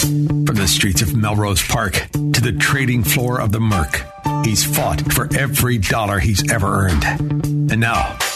From the streets of Melrose Park to the trading floor of the Merck, he's fought for every dollar he's ever earned. And now,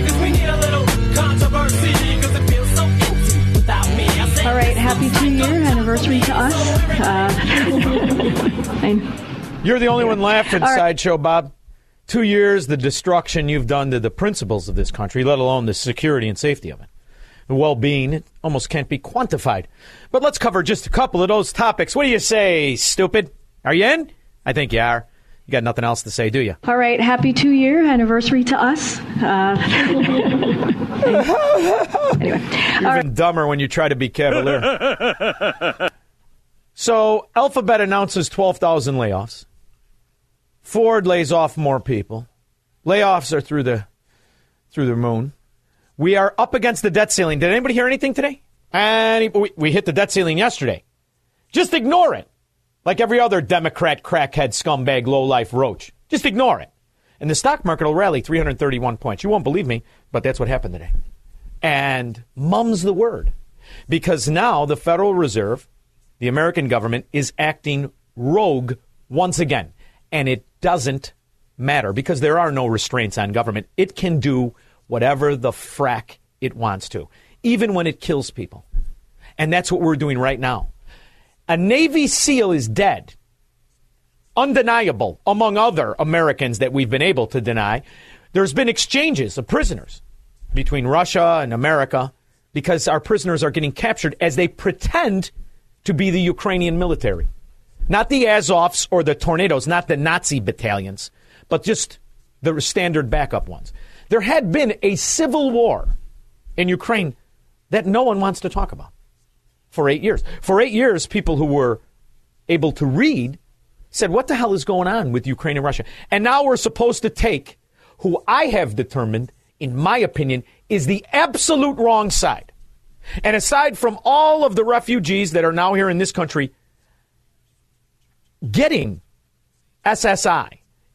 because we need a little controversy, because it feels so empty without me. All right, happy 2-year anniversary to us. You're the only one laughing, right. Sideshow Bob. 2 years, the destruction you've done to the principles of this country, let alone the security and safety of it. The well-being, it almost can't be quantified. But let's cover just a couple of those topics. What do you say, stupid? Are you in? I think you are. You got nothing else to say, do you? All right. Happy 2-year anniversary to us. Anyway. You're even dumber when you try to be cavalier. So Alphabet announces 12,000 layoffs. Ford lays off more people. Layoffs are through the moon. We are up against the debt ceiling. Did anybody hear anything today? We hit the debt ceiling yesterday. Just ignore it. Like every other Democrat, crackhead, scumbag, lowlife roach. Just ignore it. And the stock market will rally 331 points. You won't believe me, but that's what happened today. And mum's the word. Because now the Federal Reserve, the American government, is acting rogue once again. And it doesn't matter because there are no restraints on government. It can do whatever the frack it wants to, even when it kills people. And that's what we're doing right now. A Navy SEAL is dead, undeniable, among other Americans that we've been able to deny. There's been exchanges of prisoners between Russia and America because our prisoners are getting captured as they pretend to be the Ukrainian military. Not the Azovs or the Tornadoes, not the Nazi battalions, but just the standard backup ones. There had been a civil war in Ukraine that no one wants to talk about. For 8 years. For 8 years, people who were able to read said, what the hell is going on with Ukraine and Russia? And now we're supposed to take who I have determined, in my opinion, is the absolute wrong side. And aside from all of the refugees that are now here in this country, getting SSI,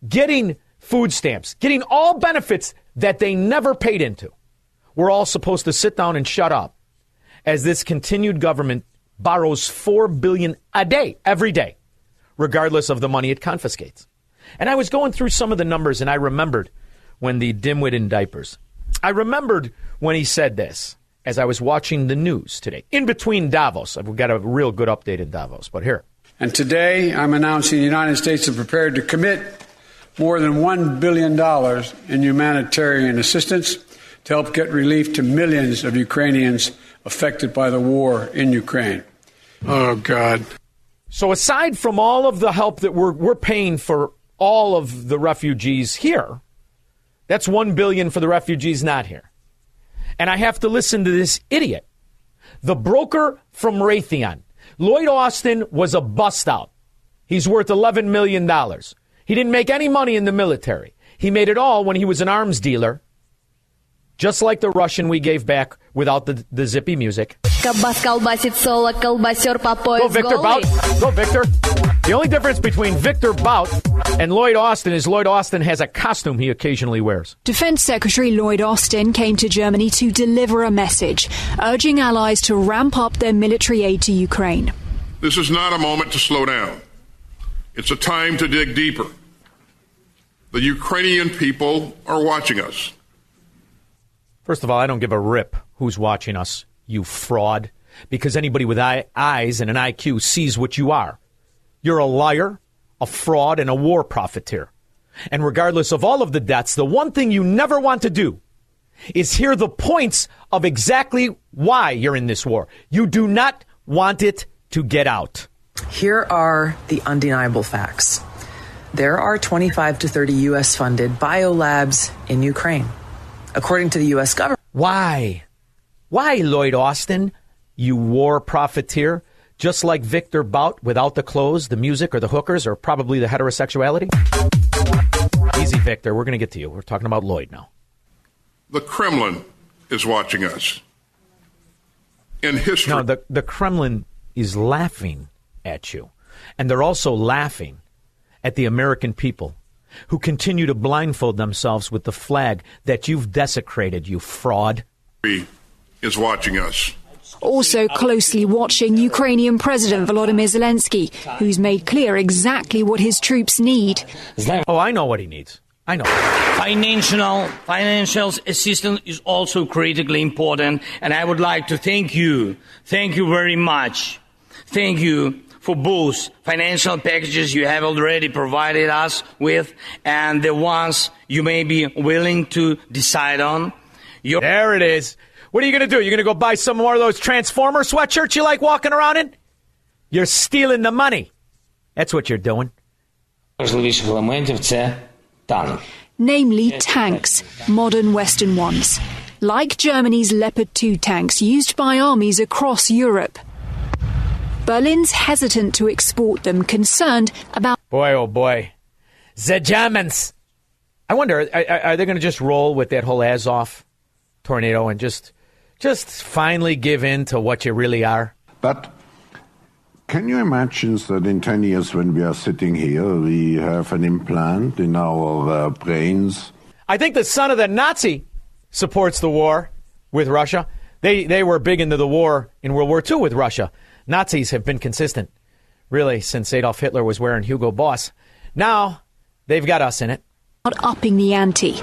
getting food stamps, getting all benefits that they never paid into, we're all supposed to sit down and shut up as this continued government borrows $4 billion a day, every day, regardless of the money it confiscates. And I was going through some of the numbers, and I remembered when the dimwit in diapers. I remembered when he said this as I was watching the news today, in between Davos. We've got a real good update in Davos, but here. And today I'm announcing the United States is prepared to commit more than $1 billion in humanitarian assistance to help get relief to millions of Ukrainians affected by the war in Ukraine. Oh, God. So aside from all of the help that we're paying for all of the refugees here, that's $1 billion for the refugees not here. And I have to listen to this idiot, the broker from Raytheon. Lloyd Austin was a bust out. He's worth $11 million. He didn't make any money in the military. He made it all when he was an arms dealer. Just like the Russian we gave back without the zippy music. Go, Victor Bout. Go, Victor. The only difference between Victor Bout and Lloyd Austin is Lloyd Austin has a costume he occasionally wears. Defense Secretary Lloyd Austin came to Germany to deliver a message, urging allies to ramp up their military aid to Ukraine. This is not a moment to slow down. It's a time to dig deeper. The Ukrainian people are watching us. First of all, I don't give a rip who's watching us, you fraud, because anybody with eyes and an IQ sees what you are. You're a liar, a fraud, and a war profiteer. And regardless of all of the deaths, the one thing you never want to do is hear the points of exactly why you're in this war. You do not want it to get out. Here are the undeniable facts. There are 25 to 30 U.S. funded biolabs in Ukraine, according to the U.S. government. Why? Why, Lloyd Austin, you war profiteer? Just like Victor Bout, without the clothes, the music, or the hookers, or probably the heterosexuality? Easy, Victor. We're going to get to you. We're talking about Lloyd now. The Kremlin is watching us. In history... No, the Kremlin is laughing at you. And they're also laughing at the American people who continue to blindfold themselves with the flag that you've desecrated, you fraud. ...is watching us. Also closely watching Ukrainian President Volodymyr Zelensky, who's made clear exactly what his troops need. Oh, I know what he needs. I know. Financial assistance is also critically important, and I would like to thank you. Thank you very much. Thank you for both financial packages you have already provided us with and the ones you may be willing to decide on. There it is. What are you going to do? You're going to go buy some more of those Transformer sweatshirts you like walking around in? You're stealing the money. That's what you're doing. Namely tanks, modern Western ones, like Germany's Leopard 2 tanks used by armies across Europe. Berlin's hesitant to export them, concerned about... Boy, oh boy. The Germans. I wonder, are they going to just roll with that whole Azov tornado and just finally give in to what you really are? But can you imagine that in 10 years when we are sitting here, we have an implant in our brains? I think the son of the Nazi supports the war with Russia. They were big into the war in World War II with Russia. Nazis have been consistent, really, since Adolf Hitler was wearing Hugo Boss. Now they've got us in it. Not upping the ante.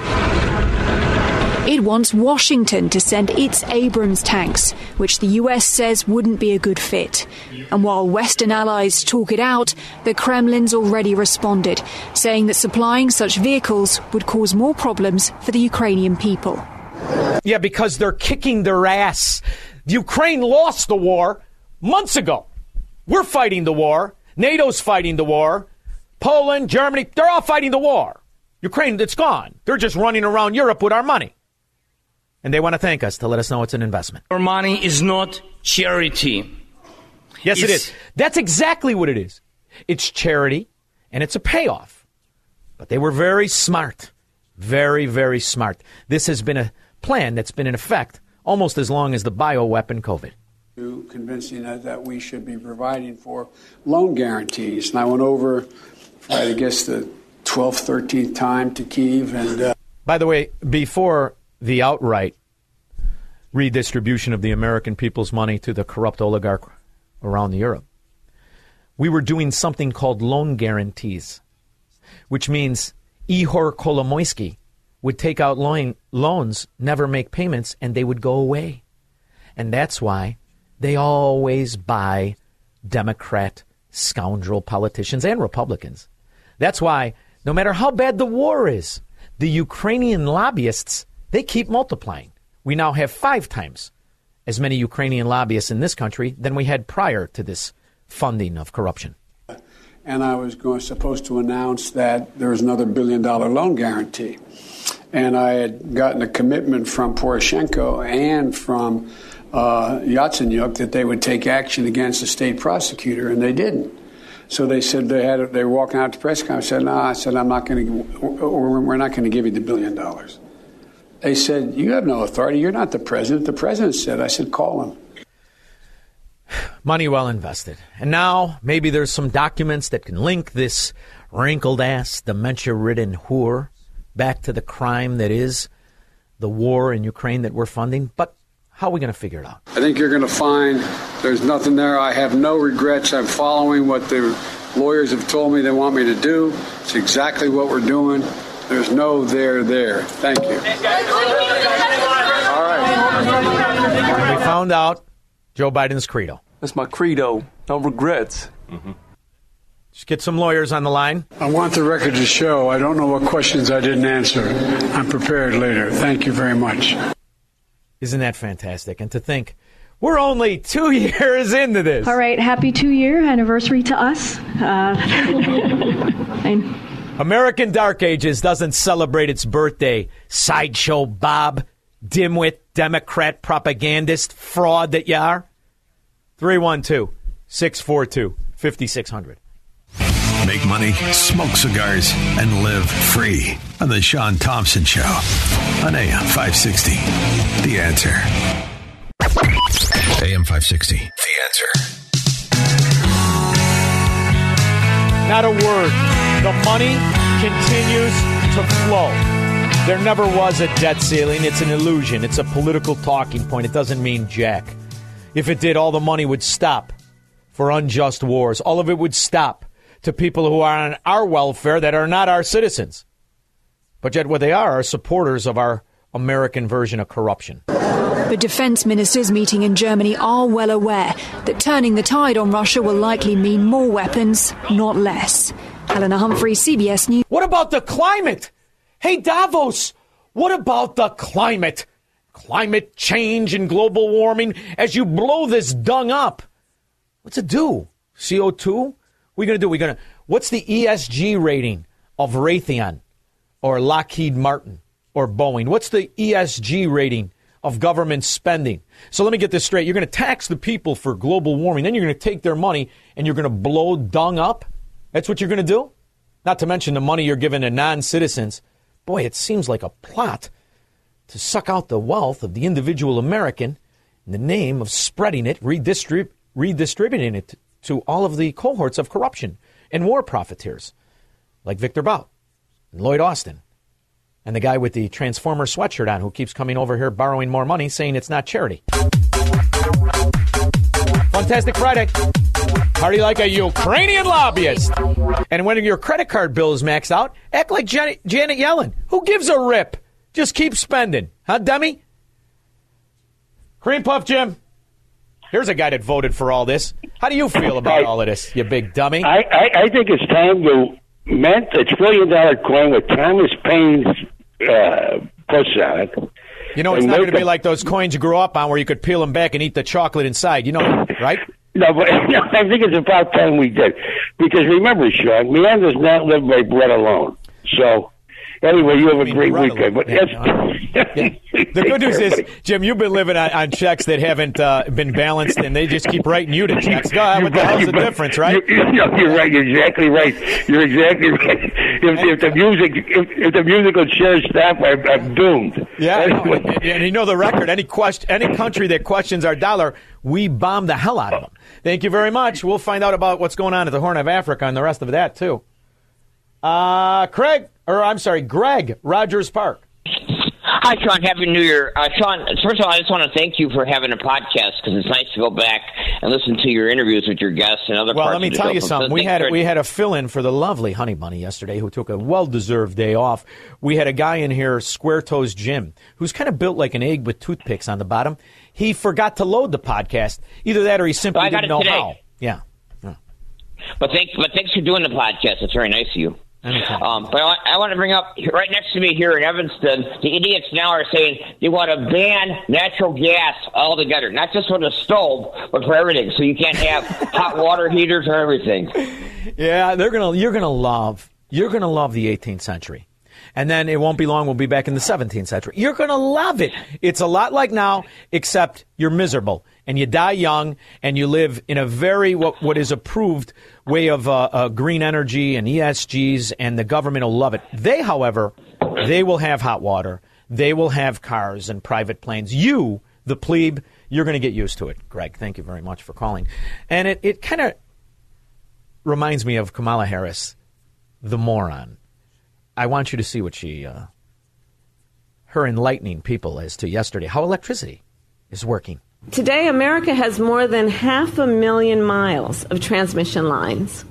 It wants Washington to send its Abrams tanks, which the U.S. says wouldn't be a good fit. And while Western allies talk it out, the Kremlin's already responded, saying that supplying such vehicles would cause more problems for the Ukrainian people. Yeah, because they're kicking their ass. Ukraine lost the war months ago. We're fighting the war. NATO's fighting the war. Poland, Germany, they're all fighting the war. Ukraine, it's gone. They're just running around Europe with our money. And they want to thank us to let us know it's an investment. Our money is not charity. Yes, it is. That's exactly what it is. It's charity, and it's a payoff. But they were very smart. Very, very smart. This has been a plan that's been in effect almost as long as the bioweapon COVID. Convincing that we should be providing for loan guarantees. And I went over, I guess, the 12th, 13th time to Kyiv. And by the way, before... the outright redistribution of the American people's money to the corrupt oligarch around Europe, we were doing something called loan guarantees, which means Ihor Kolomoisky would take out loans, never make payments, and they would go away. And that's why they always buy Democrat scoundrel politicians and Republicans. That's why, no matter how bad the war is, the Ukrainian lobbyists... they keep multiplying. We now have 5 times as many Ukrainian lobbyists in this country than we had prior to this funding of corruption. And I was supposed to announce that there was another $1 billion loan guarantee. And I had gotten a commitment from Poroshenko and from Yatsenyuk that they would take action against the state prosecutor, and they didn't. So they said they were walking out to press conference. I said, I'm not going to. We're not going to give you the $1 billion. They said, you have no authority. You're not the president. The president said, I said, call him. Money well invested. And now maybe there's some documents that can link this wrinkled-ass, dementia-ridden whore back to the crime that is the war in Ukraine that we're funding. But how are we going to figure it out? I think you're going to find there's nothing there. I have no regrets. I'm following what the lawyers have told me they want me to do. It's exactly what we're doing. There's no there. Thank you. All right. We found out Joe Biden's credo. That's my credo. No regrets. Mm-hmm. Just get some lawyers on the line. I want the record to show I don't know what questions I didn't answer. I'm prepared later. Thank you very much. Isn't that fantastic? And to think, we're only 2 years into this. All right. Happy 2-year anniversary to us. American Dark Ages doesn't celebrate its birthday. Sideshow Bob, dimwit, Democrat, propagandist, fraud that you are. 312-642-5600. Make money, smoke cigars, and live free on the Sean Thompson Show on AM 560. The Answer. AM 560. The Answer. Not a word. The money continues to flow. There never was a debt ceiling. It's an illusion. It's a political talking point. It doesn't mean jack. If it did, all the money would stop for unjust wars. All of it would stop to people who are on our welfare that are not our citizens. But yet what they are supporters of our American version of corruption. The defense ministers meeting in Germany are well aware that turning the tide on Russia will likely mean more weapons, not less. Helena Humphreys, CBS News. What about the climate? Hey, Davos, what about the climate? Climate change and global warming as you blow this dung up. What's it do? CO2? We're going to do, what's the ESG rating of Raytheon or Lockheed Martin or Boeing? What's the ESG rating of government spending? So let me get this straight. You're going to tax the people for global warming. Then you're going to take their money and you're going to blow dung up. That's what you're going to do. Not to mention the money you're giving to non-citizens. Boy, it seems like a plot to suck out the wealth of the individual American in the name of spreading it, redistributing it to all of the cohorts of corruption and war profiteers like Victor Bout and Lloyd Austin and the guy with the Transformer sweatshirt on who keeps coming over here borrowing more money saying it's not charity. Fantastic Friday. Party like a Ukrainian lobbyist. And when your credit card bill is maxed out, act like Janet Yellen. Who gives a rip? Just keep spending. Huh, dummy? Cream Puff Jim. Here's a guy that voted for all this. How do you feel about all of this, you big dummy? I think it's time to mint a $1 trillion coin with Thomas Paine's push on it. You know, it's not going to be like those coins you grew up on where you could peel them back and eat the chocolate inside. You know, right? No, but I think it's about time we did. Because remember, Sean, man does not live by bread alone. So, anyway, you have a great weekend. But the good news is, Jim, you've been living on checks that haven't been balanced, and they just keep writing you to checks. God, what the hell's the difference, right? You're right. You're exactly right. You're exactly right. If the musical chairs stop, I'm doomed. Yeah, anyway. And you know the record. Any country that questions our dollar, we bomb the hell out of them. Thank you very much. We'll find out about what's going on at the Horn of Africa and the rest of that, too. Greg, Rogers Park. Hi, Sean. Happy New Year. Sean, first of all, I just want to thank you for having a podcast because it's nice to go back and listen to your interviews with your guests and other parts of the show. Well, let me tell you something. We had a fill-in for the lovely Honey Bunny yesterday who took a well-deserved day off. We had a guy in here, Square Toes Jim, who's kind of built like an egg with toothpicks on the bottom. He forgot to load the podcast. Either that or he simply didn't know how. Yeah. But thanks for doing the podcast. It's very nice of you. But I want to bring up right next to me here in Evanston, the idiots now are saying they want to ban natural gas altogether, not just for the stove, but for everything. So you can't have hot water heaters or everything. Yeah, you're gonna love the 18th century, and then it won't be long. We'll be back in the 17th century. You're gonna love it. It's a lot like now, except you're miserable and you die young and you live in a very what is approved way of green energy and ESGs, and the government will love it. They, however, they will have hot water. They will have cars and private planes. You, the plebe, you're going to get used to it. Greg, thank you very much for calling. And it kind of reminds me of Kamala Harris, the moron. I want you to see what her enlightening people as to yesterday, how electricity is working. Today, America has more than 500,000 miles of transmission lines,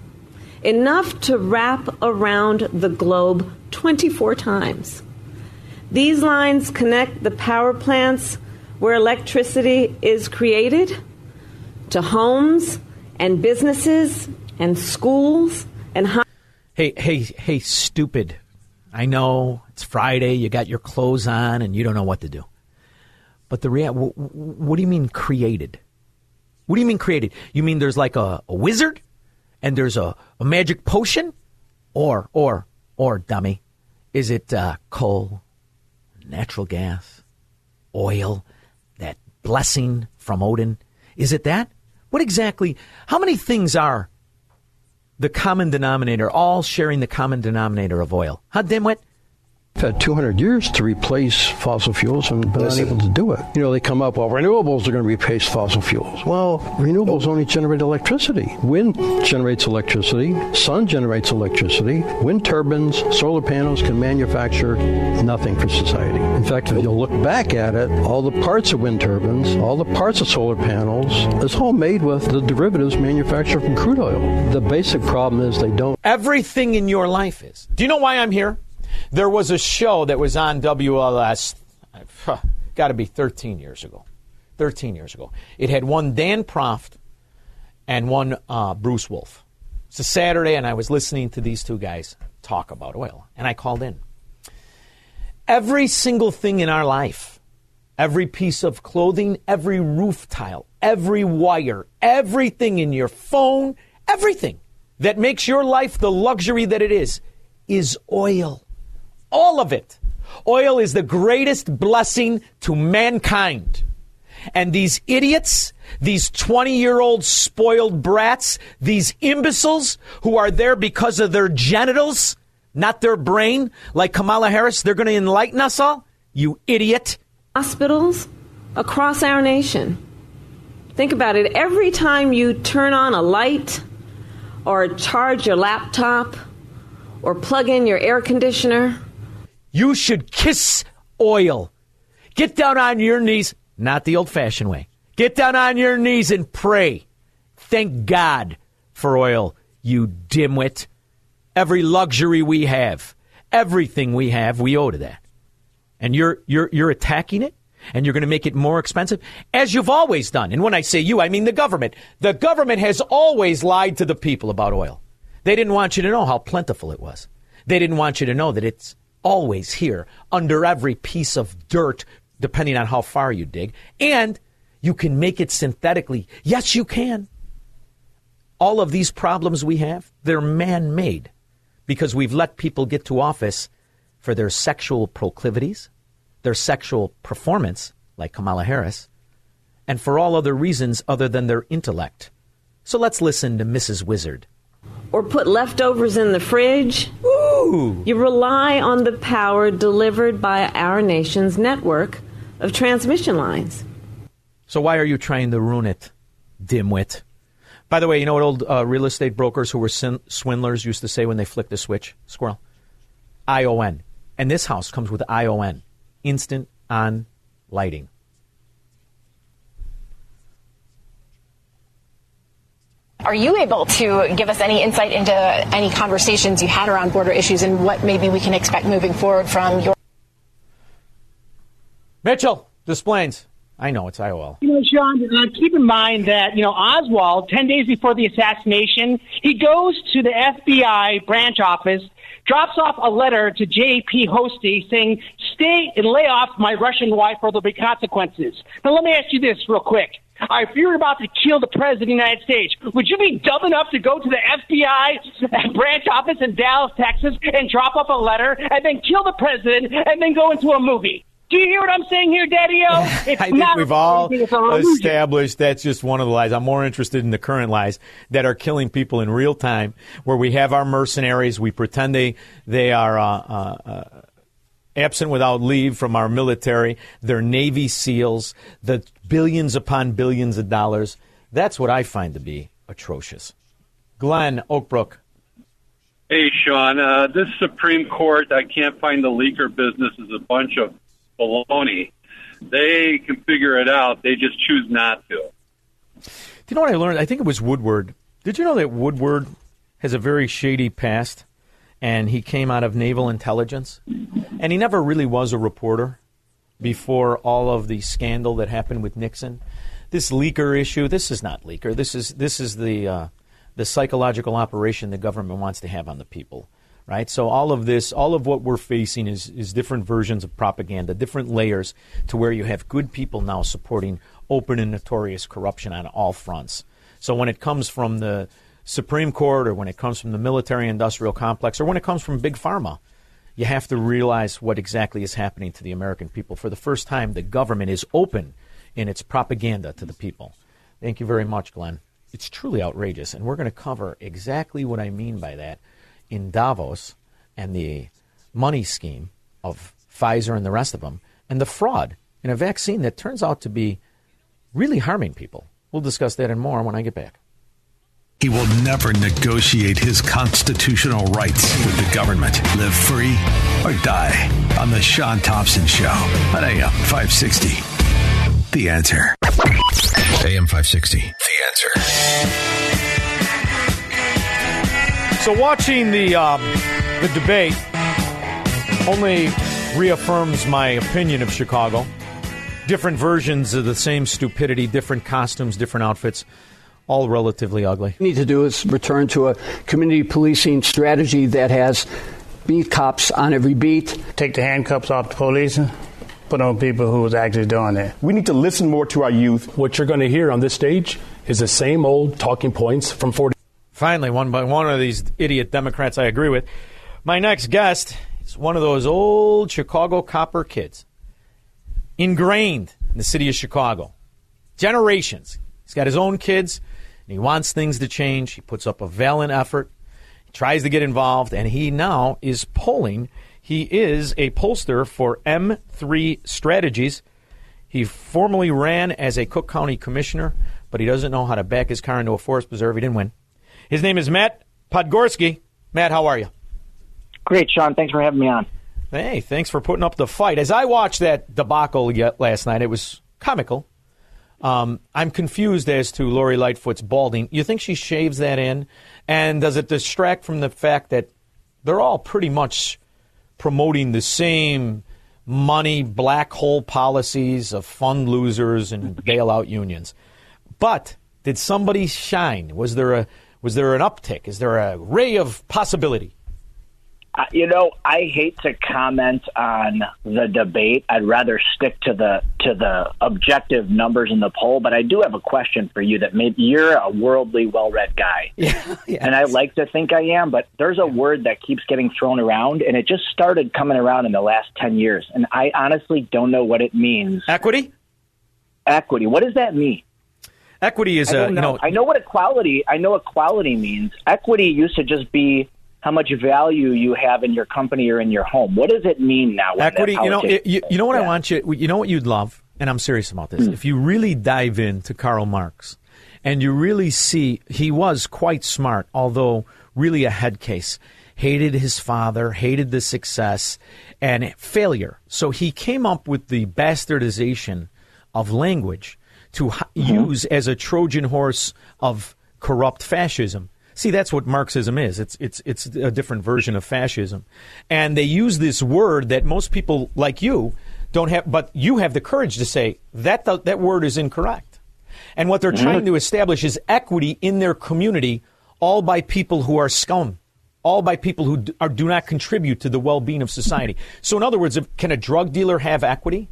enough to wrap around the globe 24 times. These lines connect the power plants where electricity is created to homes and businesses and schools and Hey, stupid. I know it's Friday. You got your clothes on and you don't know what to do. But the what do you mean created? What do you mean created? You mean there's like a wizard and there's a magic potion? Or, dummy, is it coal, natural gas, oil, that blessing from Odin? Is it that? What exactly? How many things are the common denominator, all sharing the common denominator of oil? Huh, dimwit? Had 200 years to replace fossil fuels and been unable to do it. You know, they come up, well, renewables are going to replace fossil fuels. Well, renewables only generate electricity. Wind generates electricity. Sun generates electricity. Wind turbines, solar panels can manufacture nothing for society. In fact, if you look back at it, all the parts of wind turbines, all the parts of solar panels, it's all made with the derivatives manufactured from crude oil. The basic problem is they don't. Everything in your life is. Do you know why I'm here? There was a show that was on WLS, got to be 13 years ago. It had one Dan Proft and one Bruce Wolf. It's a Saturday, and I was listening to these two guys talk about oil, and I called in. Every single thing in our life, every piece of clothing, every roof tile, every wire, everything in your phone, everything that makes your life the luxury that it is oil. All of it. Oil is the greatest blessing to mankind. And these idiots, these 20-year-old spoiled brats, these imbeciles who are there because of their genitals, not their brain, like Kamala Harris, they're going to enlighten us all? You idiot. Hospitals across our nation. Think about it. Every time you turn on a light or charge your laptop or plug in your air conditioner, you should kiss oil. Get down on your knees, not the old-fashioned way. Get down on your knees and pray. Thank God for oil, you dimwit. Every luxury we have, everything we have, we owe to that. And you're attacking it, and you're going to make it more expensive, as you've always done. And when I say you, I mean the government. The government has always lied to the people about oil. They didn't want you to know how plentiful it was. They didn't want you to know that it's always here under every piece of dirt, depending on how far you dig. And you can make it synthetically. Yes, you can. All of these problems we have, they're man-made because we've let people get to office for their sexual proclivities, their sexual performance, like Kamala Harris, and for all other reasons other than their intellect. So let's listen to Mrs. Wizard. Or put leftovers in the fridge. Ooh. You rely on the power delivered by our nation's network of transmission lines. So why are you trying to ruin it, dimwit? By the way, you know what old real estate brokers who were swindlers used to say when they flicked the switch? Squirrel. ION. And this house comes with ION. Instant on lighting. Are you able to give us any insight into any conversations you had around border issues and what maybe we can expect moving forward from your... Mitchell explains. I know, it's IOL. You know, Sean, keep in mind that, you know, Oswald, 10 days before the assassination, he goes to the FBI branch office, drops off a letter to J.P. Hosty saying, stay and lay off my Russian wife or there'll be consequences. Now, let me ask you this real quick. If you were about to kill the president of the United States, would you be dumb enough to go to the FBI branch office in Dallas, Texas, and drop up a letter and then kill the president and then go into a movie? Do you hear what I'm saying here, Daddy-O? I think we've all established that's just one of the lies. I'm more interested in the current lies that are killing people in real time, where we have our mercenaries. We pretend they are absent without leave from our military, their Navy SEALs, the billions upon billions of dollars. That's what I find to be atrocious. Glenn, Oakbrook. Hey, Sean. This Supreme Court, I can't find the leaker business, is a bunch of baloney. They can figure it out. They just choose not to. Do you know what I learned? I think it was Woodward. Did you know that Woodward has a very shady past, and he came out of naval intelligence? And he never really was a reporter before all of the scandal that happened with Nixon. This leaker issue, this is not leaker. This is the the psychological operation the government wants to have on the people, right? So all of this, all of what we're facing is different versions of propaganda, different layers, to where you have good people now supporting open and notorious corruption on all fronts. So when it comes from the Supreme Court, or when it comes from the military-industrial complex, or when it comes from Big Pharma, you have to realize what exactly is happening to the American people. For the first time, the government is open in its propaganda to the people. Thank you very much, Glenn. It's truly outrageous, and we're going to cover exactly what I mean by that in Davos and the money scheme of Pfizer and the rest of them, and the fraud in a vaccine that turns out to be really harming people. We'll discuss that and more when I get back. He will never negotiate his constitutional rights with the government. Live free or die on The Sean Thompson Show on AM 560. The Answer. AM 560. The Answer. So watching the debate only reaffirms my opinion of Chicago. Different versions of the same stupidity, different costumes, different outfits. All relatively ugly. What we need to do is return to a community policing strategy that has beat cops on every beat. Take the handcuffs off the police, put on people who was actually doing it. We need to listen more to our youth. What you're going to hear on this stage is the same old talking points from 40. Finally, one by one of these idiot Democrats I agree with. My next guest is one of those old Chicago copper kids, ingrained in the city of Chicago. Generations. He's got his own kids. And he wants things to change. He puts up a valiant effort. He tries to get involved, and he now is polling. He is a pollster for M3 Strategies. He formerly ran as a Cook County commissioner, but he doesn't know how to back his car into a forest preserve. He didn't win. His name is Matt Podgorski. Matt, how are you? Great, Sean. Thanks for having me on. Hey, thanks for putting up the fight. As I watched that debacle last night, it was comical. I'm confused as to Lori Lightfoot's balding. You think she shaves that in? And does it distract from the fact that they're all pretty much promoting the same money black hole policies of fund losers and bailout unions? But did somebody shine? Was there an uptick? Is there a ray of possibility? I hate to comment on the debate. I'd rather stick to the objective numbers in the poll. But I do have a question for you. That maybe you're a worldly, well-read guy, and I like to think I am. But there's a word that keeps getting thrown around, and it just started coming around in the last 10 years. And I honestly don't know what it means. Equity. What does that mean? Equity is I know what equality. I know equality means. Equity used to just be how much value you have in your company or in your home. What does it mean now? Equity, I want you know what you'd love, and I'm serious about this, if you really dive into Karl Marx and you really see he was quite smart, although really a head case, hated his father, hated the success and failure. So he came up with the bastardization of language to use as a Trojan horse of corrupt fascism. See, that's what Marxism is. It's a different version of fascism. And they use this word that most people like you don't have, but you have the courage to say that that word is incorrect. And what they're trying to establish is equity in their community, all by people who are scum, all by people who do not contribute to the well-being of society. So in other words, can a drug dealer have equity?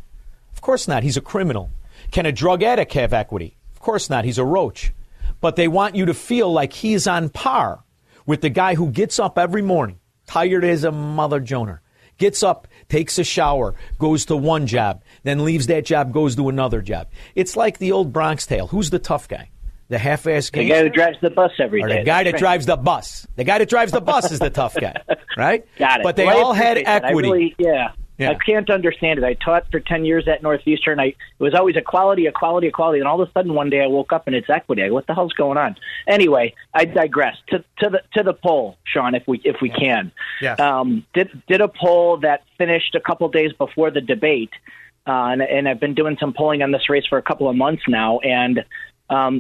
Of course not. He's a criminal. Can a drug addict have equity? Of course not. He's a roach. But they want you to feel like he's on par with the guy who gets up every morning, tired as a mother joner, gets up, takes a shower, goes to one job, then leaves that job, goes to another job. It's like the old Bronx Tale. Who's the tough guy? The half-ass guy? The guy who drives the bus every day. Or the guy that drives the bus. The guy that drives the bus is the tough guy, right? Got it. But they all had equity. Yeah. I can't understand it. I taught for 10 years at Northeastern. It was always equality. And all of a sudden one day I woke up and it's equity. I go, what the hell's going on? Anyway, I digress. To the poll, Sean, if we can. Yes. Did a poll that finished a couple days before the debate. And I've been doing some polling on this race for a couple of months now. And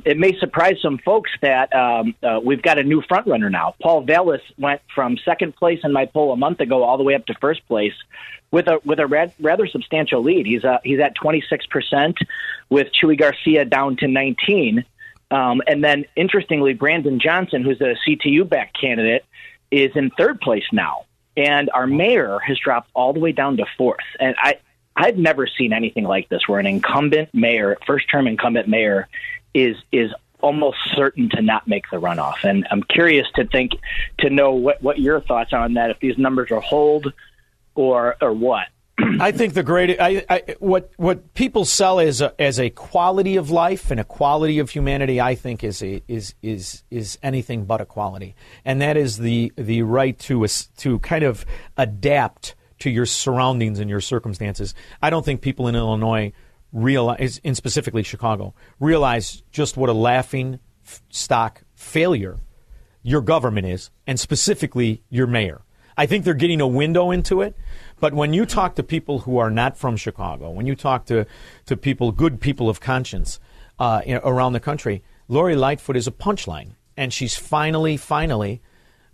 it may surprise some folks that we've got a new frontrunner now. Paul Vallas went from second place in my poll a month ago all the way up to first place with a rather substantial lead. He's at 26% with Chuy Garcia down to 19%. And then, interestingly, Brandon Johnson, who's a CTU-backed candidate, is in third place now. And our mayor has dropped all the way down to fourth. And I've never seen anything like this, where an incumbent mayor, first-term incumbent mayor, is almost certain to not make the runoff. And I'm curious to know what your thoughts are on that, if these numbers are hold or what. I think the great what people sell as a quality of life and a quality of humanity, I think is anything but a quality, and that is the right to kind of adapt to your surroundings and your circumstances. I don't think people in Illinois realize, and specifically Chicago, realize just what a laughing stock failure your government is, and specifically your mayor. I think they're getting a window into it. But when you talk to people who are not from Chicago, when you talk to people, good people of conscience around the country, Lori Lightfoot is a punchline. And she's finally,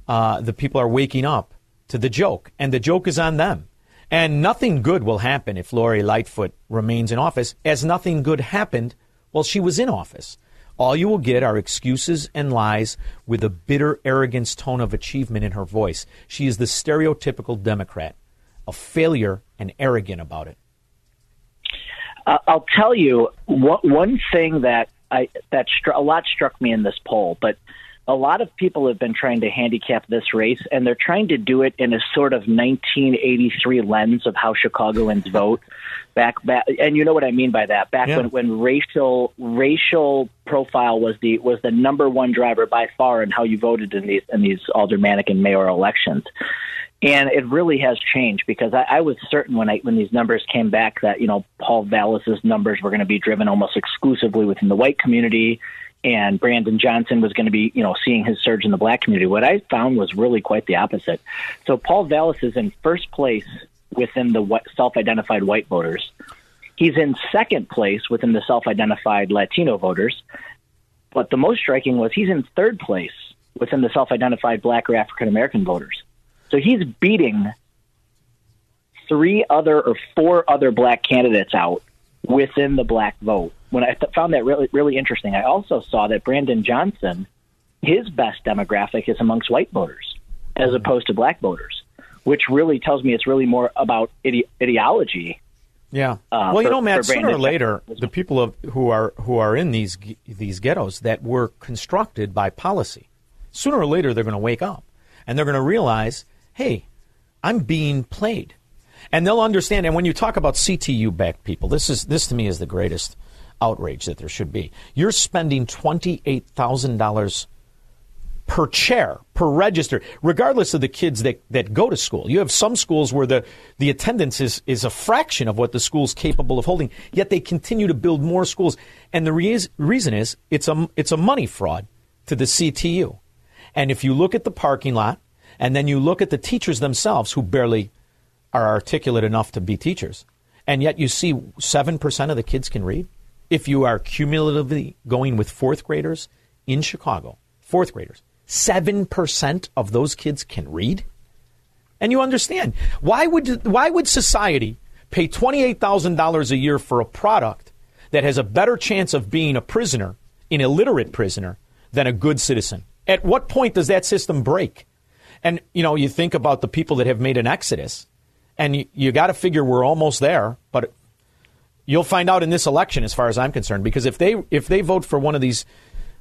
the people are waking up to the joke. And the joke is on them. And nothing good will happen if Lori Lightfoot remains in office, as nothing good happened while she was in office. All you will get are excuses and lies with a bitter arrogance tone of achievement in her voice. She is the stereotypical Democrat, a failure and arrogant about it. I'll tell you one thing that struck me in this poll, but a lot of people have been trying to handicap this race, and they're trying to do it in a sort of 1983 lens of how Chicagoans vote. Back, and you know what I mean by that. Back when racial profile was the number one driver by far in how you voted in these aldermanic and mayoral elections, and it really has changed, because I was certain when these numbers came back that, you know, Paul Vallas's numbers were going to be driven almost exclusively within the white community, and Brandon Johnson was going to be, you know, seeing his surge in the black community. What I found was really quite the opposite. So Paul Vallas is in first place within the self-identified white voters. He's in second place within the self-identified Latino voters. But the most striking was he's in third place within the self-identified black or African-American voters. So he's beating four other black candidates out within the black vote. When I found that really, really interesting, I also saw that Brandon Johnson, his best demographic is amongst white voters as opposed to black voters, which really tells me it's really more about ideology. Yeah. Well, you know, Matt, sooner or later, the people who are in these ghettos that were constructed by policy, sooner or later they're going to wake up, and they're going to realize, hey, I'm being played, and they'll understand. And when you talk about CTU-backed people, this to me is the greatest outrage that there should be. You're spending $28,000. Per chair, per register, regardless of the kids that go to school. You have some schools where the attendance is a fraction of what the school's capable of holding, yet they continue to build more schools. And the reason is it's a money fraud to the CTU. And if you look at the parking lot, and then you look at the teachers themselves, who barely are articulate enough to be teachers, and yet you see 7% of the kids can read. If you are cumulatively going with fourth graders in Chicago, 7% of those kids can read. And you understand, why would society pay $28,000 a year for a product that has a better chance of being a prisoner, an illiterate prisoner, than a good citizen? At what point does that system break? And, you know, you think about the people that have made an exodus, and you got to figure we're almost there. But you'll find out in this election, as far as I'm concerned, because if they vote for one of these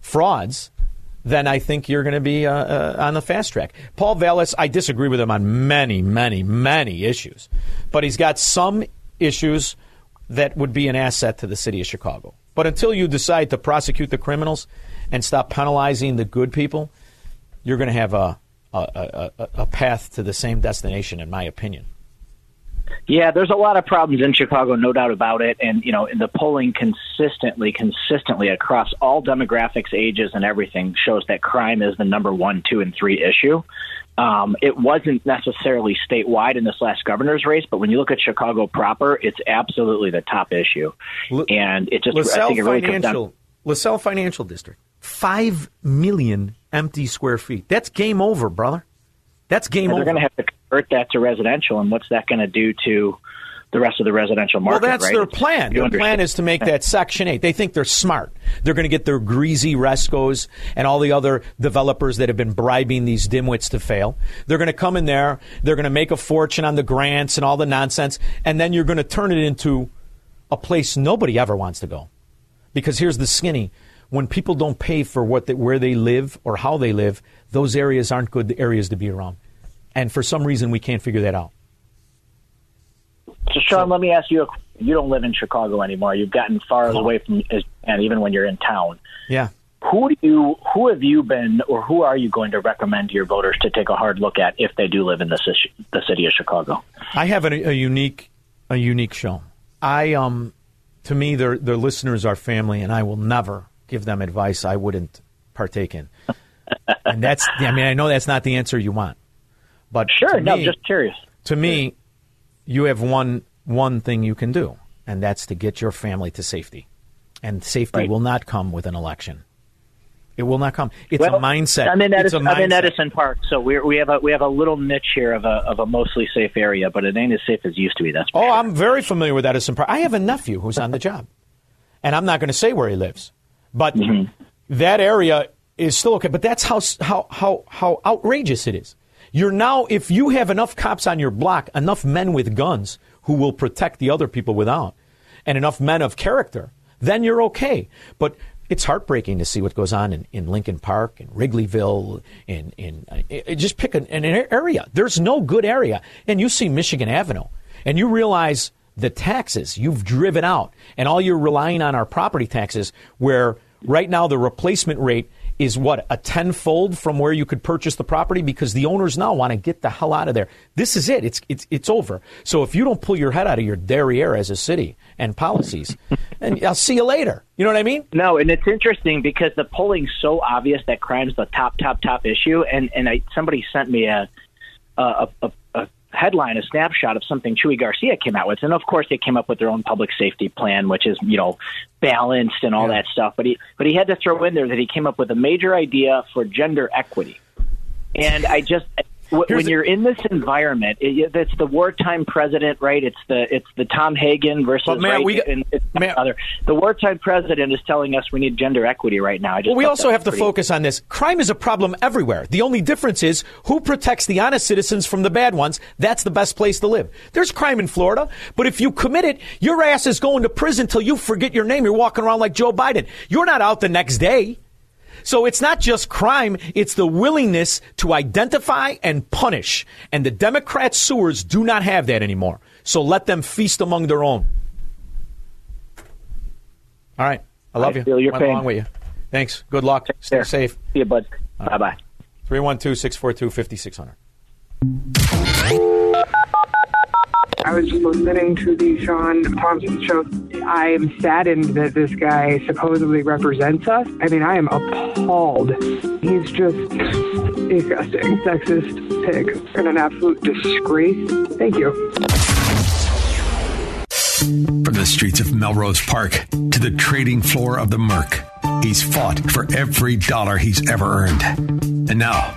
frauds, then I think you're going to be on the fast track. Paul Vallas, I disagree with him on many, many, many issues, but he's got some issues that would be an asset to the city of Chicago. But until you decide to prosecute the criminals and stop penalizing the good people, you're going to have a path to the same destination, in my opinion. Yeah, there's a lot of problems in Chicago, no doubt about it. And, you know, in the polling consistently across all demographics, ages, and everything shows that crime is the number 1, 2, and 3 issue. It wasn't necessarily statewide in this last governor's race, but when you look at Chicago proper, it's absolutely the top issue. And it just, I think it really comes down. LaSalle Financial District, 5 million empty square feet. That's game over, brother. That's game over. They're going to have to convert that to residential, and what's that going to do to the rest of the residential market. Well, that's right? Their plan. Their plan is to make that Section 8. They think they're smart. They're going to get their greasy Rescos and all the other developers that have been bribing these dimwits to fail. They're going to come in there. They're going to make a fortune on the grants and all the nonsense. And then you're going to turn it into a place nobody ever wants to go. Because here's the skinny. When people don't pay for where they live or how they live, those areas aren't good areas to be around. And for some reason, we can't figure that out. So, Sean, let me ask you, you don't live in Chicago anymore. You've gotten far away from it, and even when you're in town. Yeah. Who are you going to recommend to your voters to take a hard look at if they do live in the city of Chicago? I have a unique show. To me, their listeners are family, and I will never give them advice I wouldn't partake in. And I know that's not the answer you want. But sure, no, just curious. To me, you have one thing you can do, and that's to get your family to safety. And safety will not come with an election. It will not come. It's a mindset. I'm in Edison Park, so we have a little niche here of a mostly safe area, but it ain't as safe as it used to be. That's for sure. I'm very familiar with Edison Park. I have a nephew who's on the job, and I'm not going to say where he lives, but that area is still okay. But that's how outrageous it is. You're now, if you have enough cops on your block, enough men with guns who will protect the other people without, and enough men of character, then you're okay. But it's heartbreaking to see what goes on in Lincoln Park, in Wrigleyville, in just pick an area. There's no good area. And you see Michigan Avenue, and you realize the taxes you've driven out, and all you're relying on are property taxes, where right now the replacement rate is, a tenfold from where you could purchase the property, because the owners now want to get the hell out of there. This is it. It's over. So if you don't pull your head out of your derriere as a city and policies, and I'll see you later. You know what I mean? No, and it's interesting because the polling's so obvious that crime's the top issue. And somebody sent me a headline, a snapshot of something Chuy Garcia came out with. And of course they came up with their own public safety plan, which is, balanced and all that stuff. But he had to throw in there that he came up with a major idea for gender equity. And I just, when you're in this environment, it's the wartime president, right? It's the Tom Hagen versus other. The wartime president is telling us we need gender equity right now. We also have to focus on this. Crime is a problem everywhere. The only difference is who protects the honest citizens from the bad ones. That's the best place to live. There's crime in Florida, but if you commit it, your ass is going to prison till you forget your name. You're walking around like Joe Biden. You're not out the next day. So it's not just crime, it's the willingness to identify and punish. And the Democrat sewers do not have that anymore. So let them feast among their own. All right. I love you. I feel your pain. Went along with you. Thanks. Good luck. Stay safe. See you, bud. Right. Bye-bye. 312-642-5600. I was listening to the Sean Thompson show. I am saddened that this guy supposedly represents us. I mean, I am appalled. He's just disgusting, sexist pig, and an absolute disgrace. Thank you. From the streets of Melrose Park to the trading floor of the Merc, he's fought for every dollar he's ever earned. And now,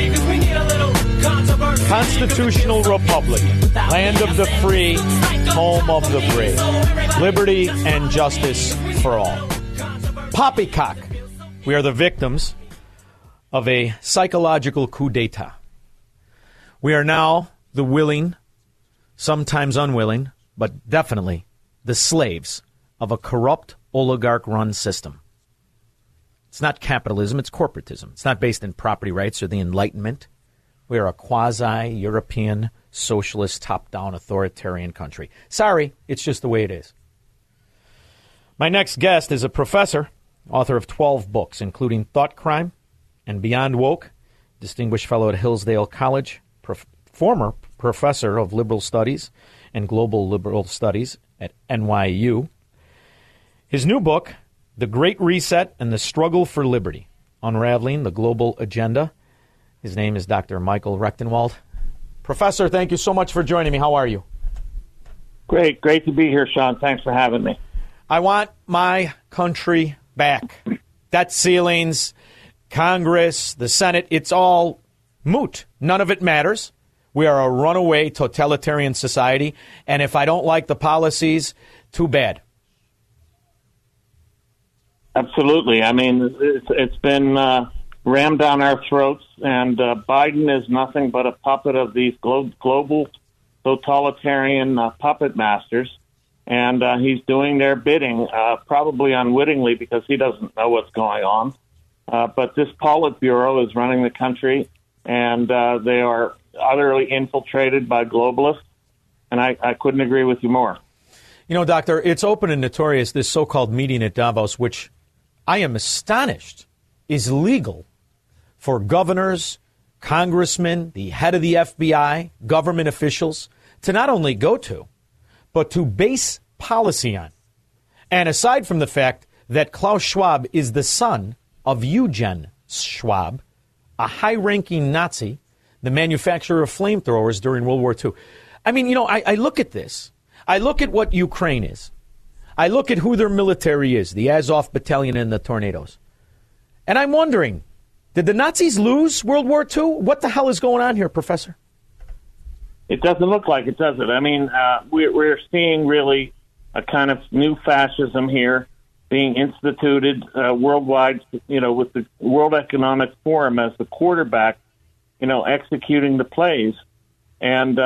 because we need a little controversy. Constitutional Republic, land of the free, home of the brave, liberty and justice for all. Poppycock. We are the victims of a psychological coup d'etat. We are now the willing, sometimes unwilling, but definitely the slaves of a corrupt oligarch-run system. It's not capitalism, it's corporatism. It's not based in property rights or the Enlightenment. We are a quasi-European socialist, top-down, authoritarian country. Sorry, it's just the way it is. My next guest is a professor, author of 12 books, including Thought Crime and Beyond Woke, distinguished fellow at Hillsdale College, former professor of liberal studies and global liberal studies at NYU. His new book, The Great Reset and the Struggle for Liberty, Unraveling the Global Agenda. His name is Dr. Michael Rectenwald. Professor, thank you so much for joining me. How are you? Great to be here, Sean. Thanks for having me. I want my country back. Debt ceilings, Congress, the Senate, it's all moot. None of it matters. We are a runaway totalitarian society, and if I don't like the policies, too bad. Absolutely. I mean, it's been rammed down our throats, and Biden is nothing but a puppet of these global totalitarian puppet masters, and he's doing their bidding, probably unwittingly because he doesn't know what's going on. But this Politburo is running the country, and they are utterly infiltrated by globalists, and I couldn't agree with you more. You know, Doctor, it's open and notorious, this so-called meeting at Davos, which I am astonished is legal for governors, congressmen, the head of the FBI, government officials to not only go to, but to base policy on. And aside from the fact that Klaus Schwab is the son of Eugen Schwab, a high-ranking Nazi, the manufacturer of flamethrowers during World War II. I mean, you know, I look at this. I look at what Ukraine is. I look at who their military is, the Azov Battalion and the Tornadoes. And I'm wondering, did the Nazis lose World War II? What the hell is going on here, Professor? It doesn't look like it, does it? I mean, we're seeing really a kind of new fascism here being instituted worldwide, you know, with the World Economic Forum as the quarterback, you know, executing the plays. And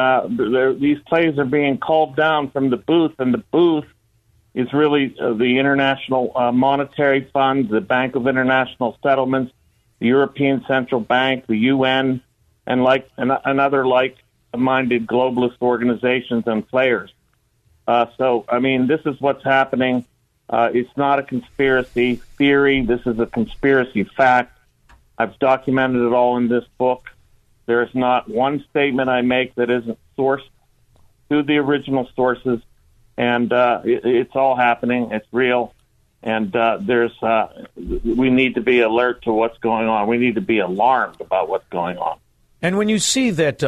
these plays are being called down from the booth, and the booth is really the International Monetary Fund, the Bank of International Settlements, the European Central Bank, the UN, and other like-minded globalist organizations and players. So, I mean, this is what's happening. It's not a conspiracy theory. This is a conspiracy fact. I've documented it all in this book. There is not one statement I make that isn't sourced to the original sources, and it's all happening. It's real, and we need to be alert to what's going on. We need to be alarmed about what's going on. And when you see that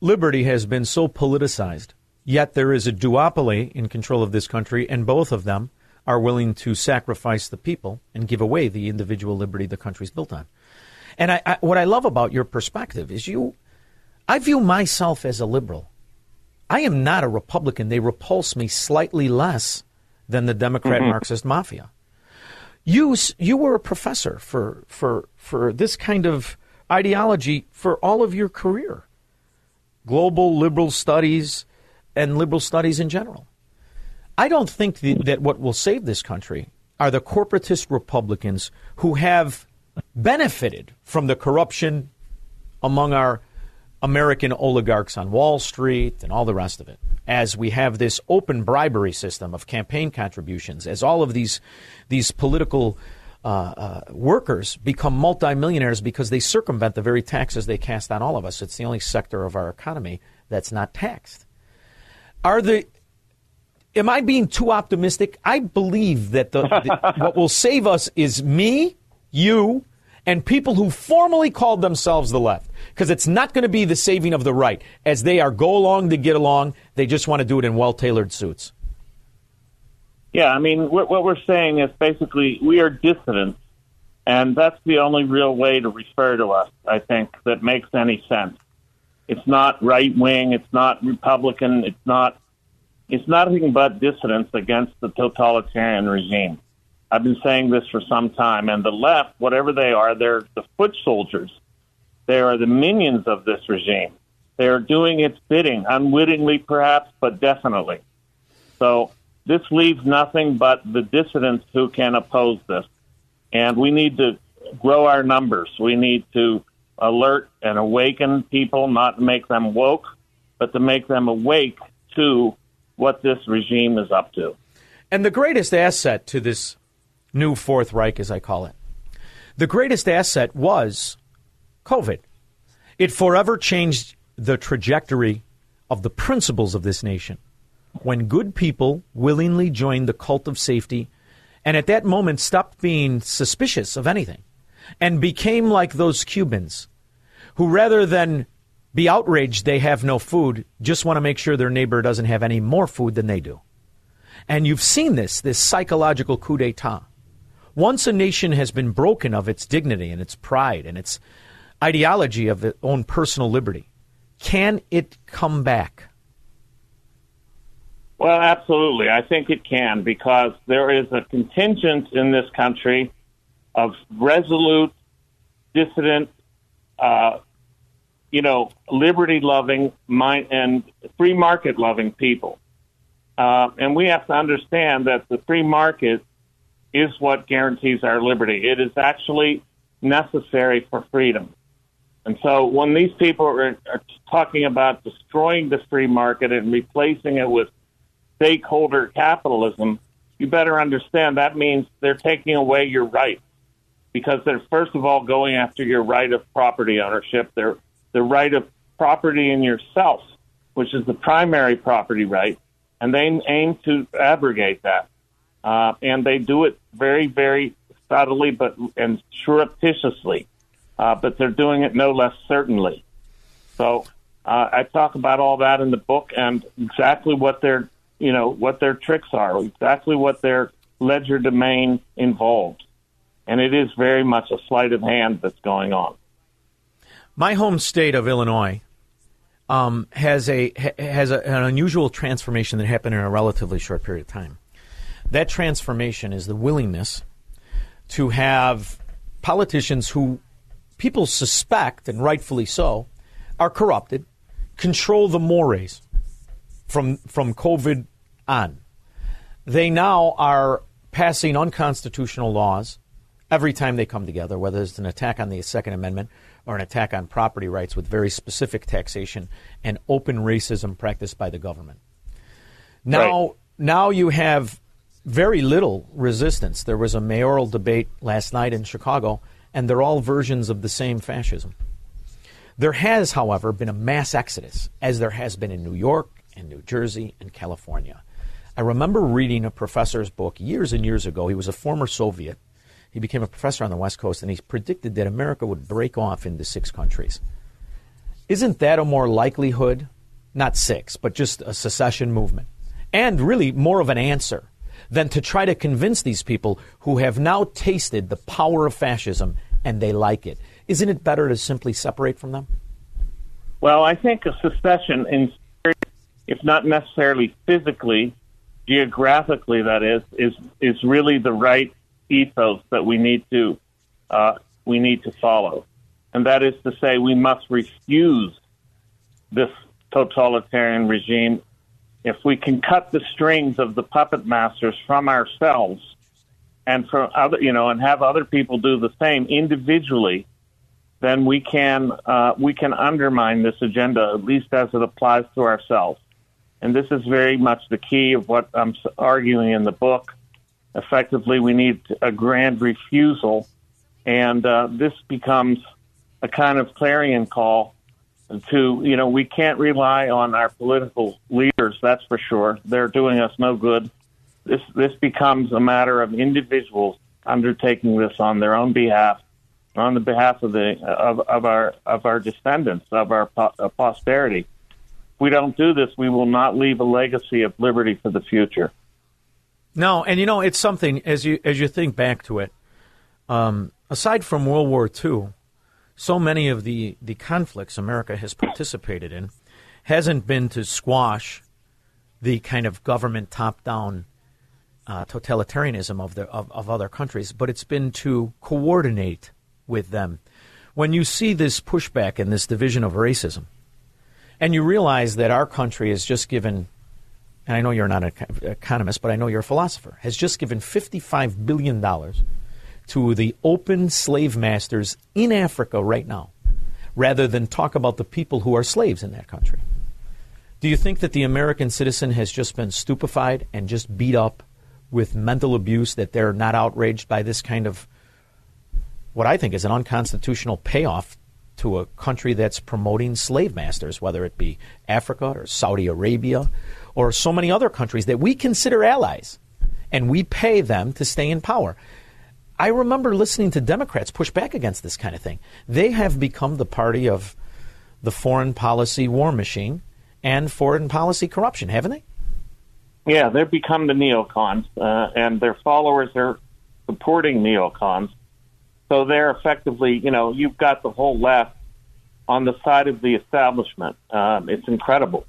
liberty has been so politicized, yet there is a duopoly in control of this country, and both of them are willing to sacrifice the people and give away the individual liberty the country's built on. And what I love about your perspective is I view myself as a liberal. I am not a Republican. They repulse me slightly less than the Democrat Marxist mafia. You were a professor for this kind of ideology for all of your career. Global liberal studies and liberal studies in general. I don't think that what will save this country are the corporatist Republicans who have benefited from the corruption among our American oligarchs on Wall Street and all the rest of it, as we have this open bribery system of campaign contributions, as all of these political workers become multimillionaires because they circumvent the very taxes they cast on all of us. It's the only sector of our economy that's not taxed. Am I being too optimistic? I believe that what will save us is me, you, and people who formally called themselves the left, because it's not going to be the saving of the right, as they are go along to get along. They just want to do it in well-tailored suits. Yeah, I mean, what we're saying is basically we are dissidents, and that's the only real way to refer to us, I think, that makes any sense. It's not right-wing, it's not Republican, it's nothing but dissidents against the totalitarian regime. I've been saying this for some time, and the left, whatever they are, they're the foot soldiers. They are the minions of this regime. They are doing its bidding, unwittingly perhaps, but definitely. So this leaves nothing but the dissidents who can oppose this. And we need to grow our numbers. We need to alert and awaken people, not to make them woke, but to make them awake to what this regime is up to. And the greatest asset to this new Fourth Reich, as I call it, the greatest asset was COVID. It forever changed the trajectory of the principles of this nation when good people willingly joined the cult of safety and at that moment stopped being suspicious of anything. and became like those Cubans who, rather than be outraged they have no food, just want to make sure their neighbor doesn't have any more food than they do. And you've seen this psychological coup d'etat. Once a nation has been broken of its dignity and its pride and its ideology of its own personal liberty, can it come back? Well, absolutely. I think it can, because there is a contingent in this country of resolute, dissident, liberty-loving and free market-loving people. And we have to understand that the free market is what guarantees our liberty. It is actually necessary for freedom. And so when these people are talking about destroying the free market and replacing it with stakeholder capitalism, you better understand that means they're taking away your rights, because they're, first of all, going after your right of property ownership, the right of property in yourself, which is the primary property right, and they aim to abrogate that. And they do it very, very subtly and surreptitiously, but they're doing it no less certainly. So I talk about all that in the book, and exactly what they're what their tricks are, exactly what their legerdemain involved. And it is very much a sleight of hand that's going on. My home state of Illinois has an unusual transformation that happened in a relatively short period of time. That transformation is the willingness to have politicians who people suspect, and rightfully so, are corrupted, control the mores. From COVID on, they now are passing unconstitutional laws every time they come together, whether it's an attack on the Second Amendment or an attack on property rights with very specific taxation and open racism practiced by the government. Now you have very little resistance. There was a mayoral debate last night in Chicago, and they're all versions of the same fascism. There has, however, been a mass exodus, as there has been in New York, in New Jersey and California. I remember reading a professor's book years and years ago. He was a former Soviet. He became a professor on the West Coast, and he predicted that America would break off into 6 countries. Isn't that a more likelihood? Not 6, but just a secession movement. And really more of an answer than to try to convince these people who have now tasted the power of fascism and they like it. Isn't it better to simply separate from them? Well, I think a secession in if not necessarily physically, geographically, that is really the right ethos that we need to follow. And that is to say, we must refuse this totalitarian regime. If we can cut the strings of the puppet masters from ourselves and from other, and have other people do the same individually, then we can undermine this agenda, at least as it applies to ourselves. And this is very much the key of what I'm arguing in the book. Effectively, we need a grand refusal, and this becomes a kind of clarion call to, we can't rely on our political leaders, that's for sure. They're doing us no good. This becomes a matter of individuals undertaking this on their own behalf, on the behalf of our descendants, of our posterity. If we don't do this, we will not leave a legacy of liberty for the future. No, and it's something, as you think back to it, aside from World War II, so many of the conflicts America has participated in hasn't been to squash the kind of government top-down totalitarianism of other countries, but it's been to coordinate with them. When you see this pushback and this division of racism, and you realize that our country has just given, and I know you're not an economist, but I know you're a philosopher, has just given $55 billion to the open slave masters in Africa right now, rather than talk about the people who are slaves in that country. Do you think that the American citizen has just been stupefied and just beat up with mental abuse, that they're not outraged by this kind of what I think is an unconstitutional payoff to a country that's promoting slave masters, whether it be Africa or Saudi Arabia or so many other countries that we consider allies, and we pay them to stay in power? I remember listening to Democrats push back against this kind of thing. They have become the party of the foreign policy war machine and foreign policy corruption, haven't they? Yeah, they've become the neocons, and their followers are supporting neocons. So they're effectively, you know, you've got the whole left on the side of the establishment. It's incredible.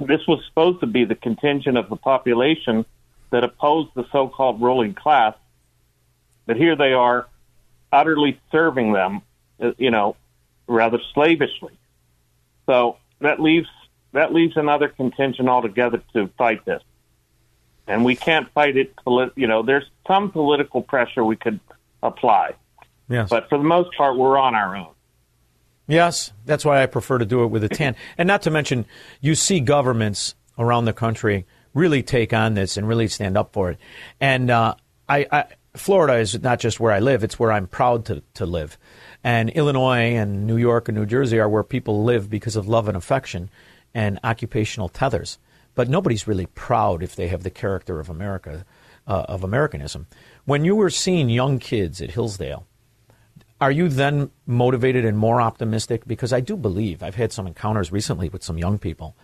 This was supposed to be the contingent of the population that opposed the so-called ruling class, but here they are utterly serving them, you know, rather slavishly. So that leaves another contingent altogether to fight this. And we can't fight it, you know, there's some political pressure we could apply. Yes. But for the most part, we're on our own. Yes, that's why I prefer to do it with a tan. And not to mention, you see governments around the country really take on this and really stand up for it. And Florida is not just where I live, it's where I'm proud to live. And Illinois and New York and New Jersey are where people live because of love and affection and occupational tethers. But nobody's really proud if they have the character of America, of Americanism. When you were seeing young kids at Hillsdale, are you then motivated and more optimistic? Because I do believe, I've had some encounters recently with some young people,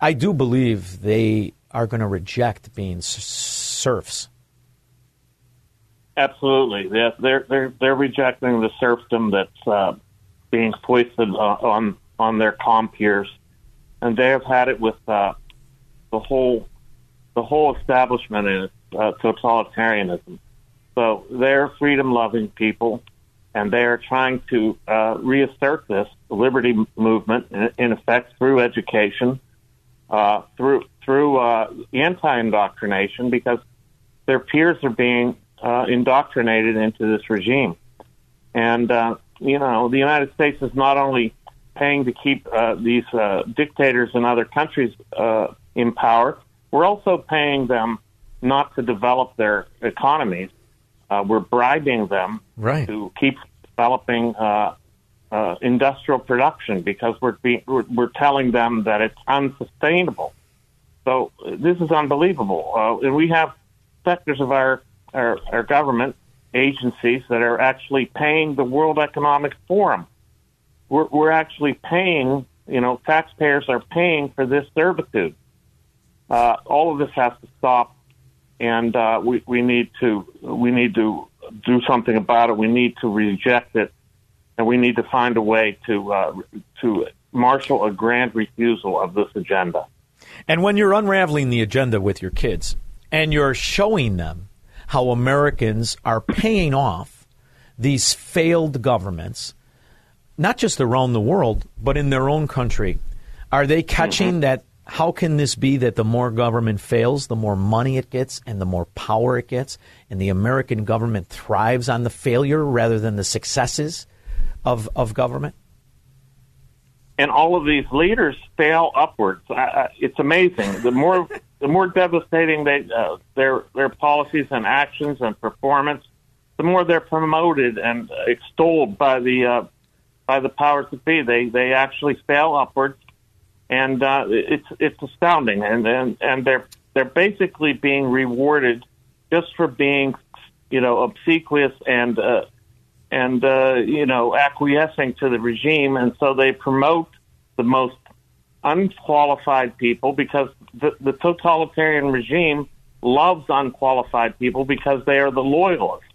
I do believe they are going to reject being serfs. Absolutely. They're rejecting the serfdom that's being foisted on their compeers. And they have had it with the whole establishment in totalitarianism. So they're freedom-loving people. And they are trying to reassert this liberty movement, in effect, through education, through anti-indoctrination, because their peers are being indoctrinated into this regime. And, you know, the United States is not only paying to keep these dictators in other countries in power, we're also paying them not to develop their economies. We're bribing them to keep developing industrial production because we're telling them that it's unsustainable. So this is unbelievable. And we have sectors of our government agencies that are actually paying the World Economic Forum. We're actually paying, you know, taxpayers are paying for this servitude. All of this has to stop. And we need to do something about it. We need to reject it, and we need to find a way to marshal a grand refusal of this agenda. And when you're unraveling the agenda with your kids, and you're showing them how Americans are paying off these failed governments, not just around the world, but in their own country, are they catching that? How can this be that the more government fails, the more money it gets and the more power it gets, and the American government thrives on the failure rather than the successes of government? And all of these leaders fail upwards. It's amazing. The more devastating their policies and actions and performance, the more they're promoted and extolled by the powers that be. They actually fail upwards. And it's astounding, and they're basically being rewarded just for being, you know, obsequious and you know, acquiescing to the regime, and so they promote the most unqualified people because the totalitarian regime loves unqualified people because they are the loyalists.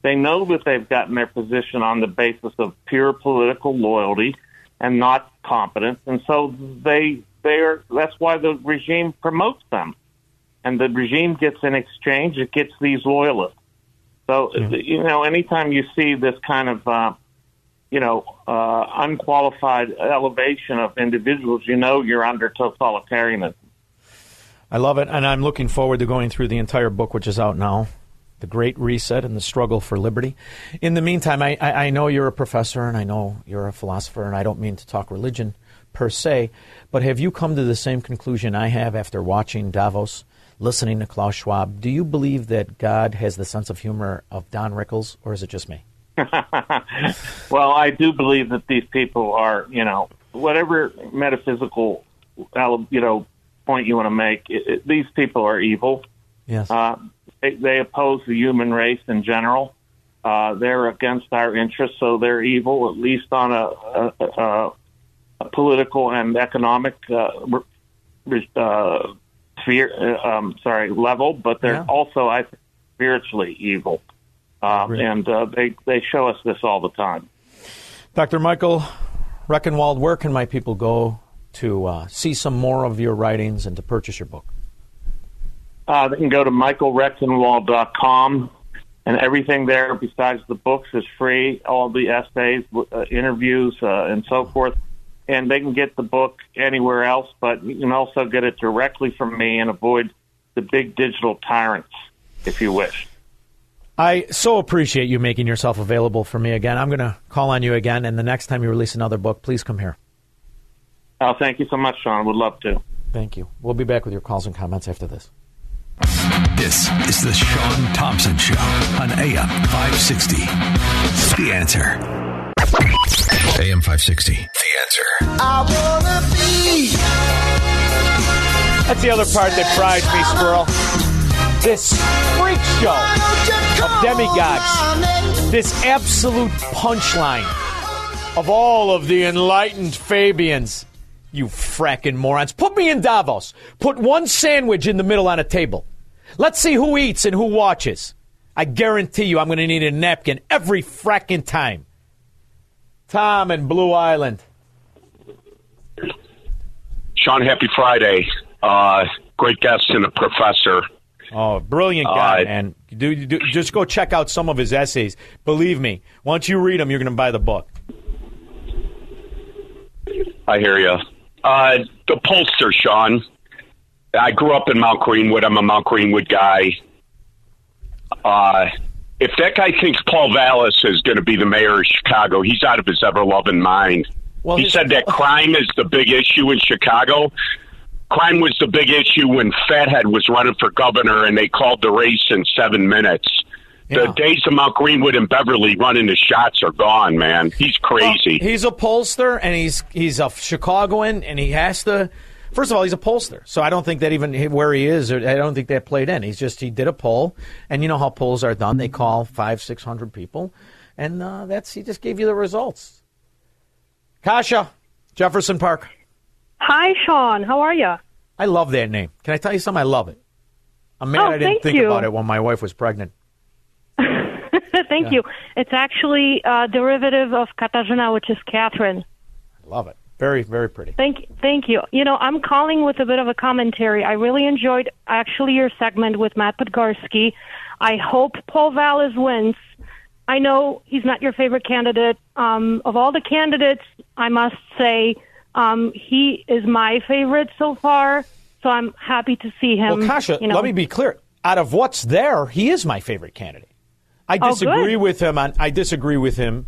They know that they've gotten their position on the basis of pure political loyalty and not competence, and so they are. That's why the regime promotes them, and the regime gets in exchange. It gets these loyalists. So you know, anytime you see this kind of unqualified elevation of individuals, you know you're under totalitarianism. I love it, and I'm looking forward to going through the entire book, which is out now. The Great Reset and the Struggle for Liberty. In the meantime, I know you're a professor and I know you're a philosopher, and I don't mean to talk religion per se, but have you come to the same conclusion I have after watching Davos, listening to Klaus Schwab? Do you believe that God has the sense of humor of Don Rickles, or is it just me? Well, I do believe that these people are, you know, whatever metaphysical, you know, point you want to make, these people are evil. Yes. They oppose the human race in general, They're against our interests, so they're evil, at least on a political and economic level. But they're also, I think, spiritually evil, and they show us this all the time. Dr. Michael Rectenwald, where can my people go to see some more of your writings and to purchase your book? They can go to michaelrectenwald.com, and everything there besides the books is free, all the essays, interviews, and so forth. And they can get the book anywhere else, but you can also get it directly from me and avoid the big digital tyrants, if you wish. I so appreciate you making yourself available for me again. I'm going to call on you again, and the next time you release another book, please come here. Oh, thank you so much, Sean. Would love to. Thank you. We'll be back with your calls and comments after this. This is the Sean Thompson Show on AM 560. The Answer. AM 560. The Answer. I wanna be. That's the other part that fries me, Squirrel. This freak show of demigods. This absolute punchline of all of the enlightened Fabians. You frackin' morons. Put me in Davos. Put one sandwich in the middle on a table. Let's see who eats and who watches. I guarantee you I'm going to need a napkin every frackin' time. Tom in Blue Island. Sean, happy Friday. Great guest and a professor. Oh, brilliant guy, man. Just go check out some of his essays. Believe me, once you read them, you're going to buy the book. I hear you. The pollster, Sean. I grew up in Mount Greenwood. I'm a Mount Greenwood guy. If that guy thinks Paul Vallas is going to be the mayor of Chicago, he's out of his ever-loving mind. Well, he said that crime is the big issue in Chicago. Crime was the big issue when Fathead was running for governor, and they called the race in 7 minutes. Yeah. The days of Mount Greenwood and Beverly running the shots are gone, man. He's crazy. Well, he's a pollster, and he's a Chicagoan, and he has to. First of all, he's a pollster, so I don't think that even where he is, I don't think that played in. He's just, he did a poll, and you know how polls are done. They call 500-600 people, and he just gave you the results. Kasha, Jefferson Park. Hi, Sean. How are you? I love that name. Can I tell you something? I love it. I'm mad I didn't think about it when my wife was pregnant. Thank you. It's actually a derivative of Katarzyna, which is Catherine. I love it. Very, very pretty. Thank you. You know, I'm calling with a bit of a commentary. I really enjoyed, actually, your segment with Matt Podgorski. I hope Paul Vallas wins. I know he's not your favorite candidate. Of all the candidates, I must say he is my favorite so far, so I'm happy to see him. Well, Kasha, let me be clear. Out of what's there, he is my favorite candidate. I disagree with him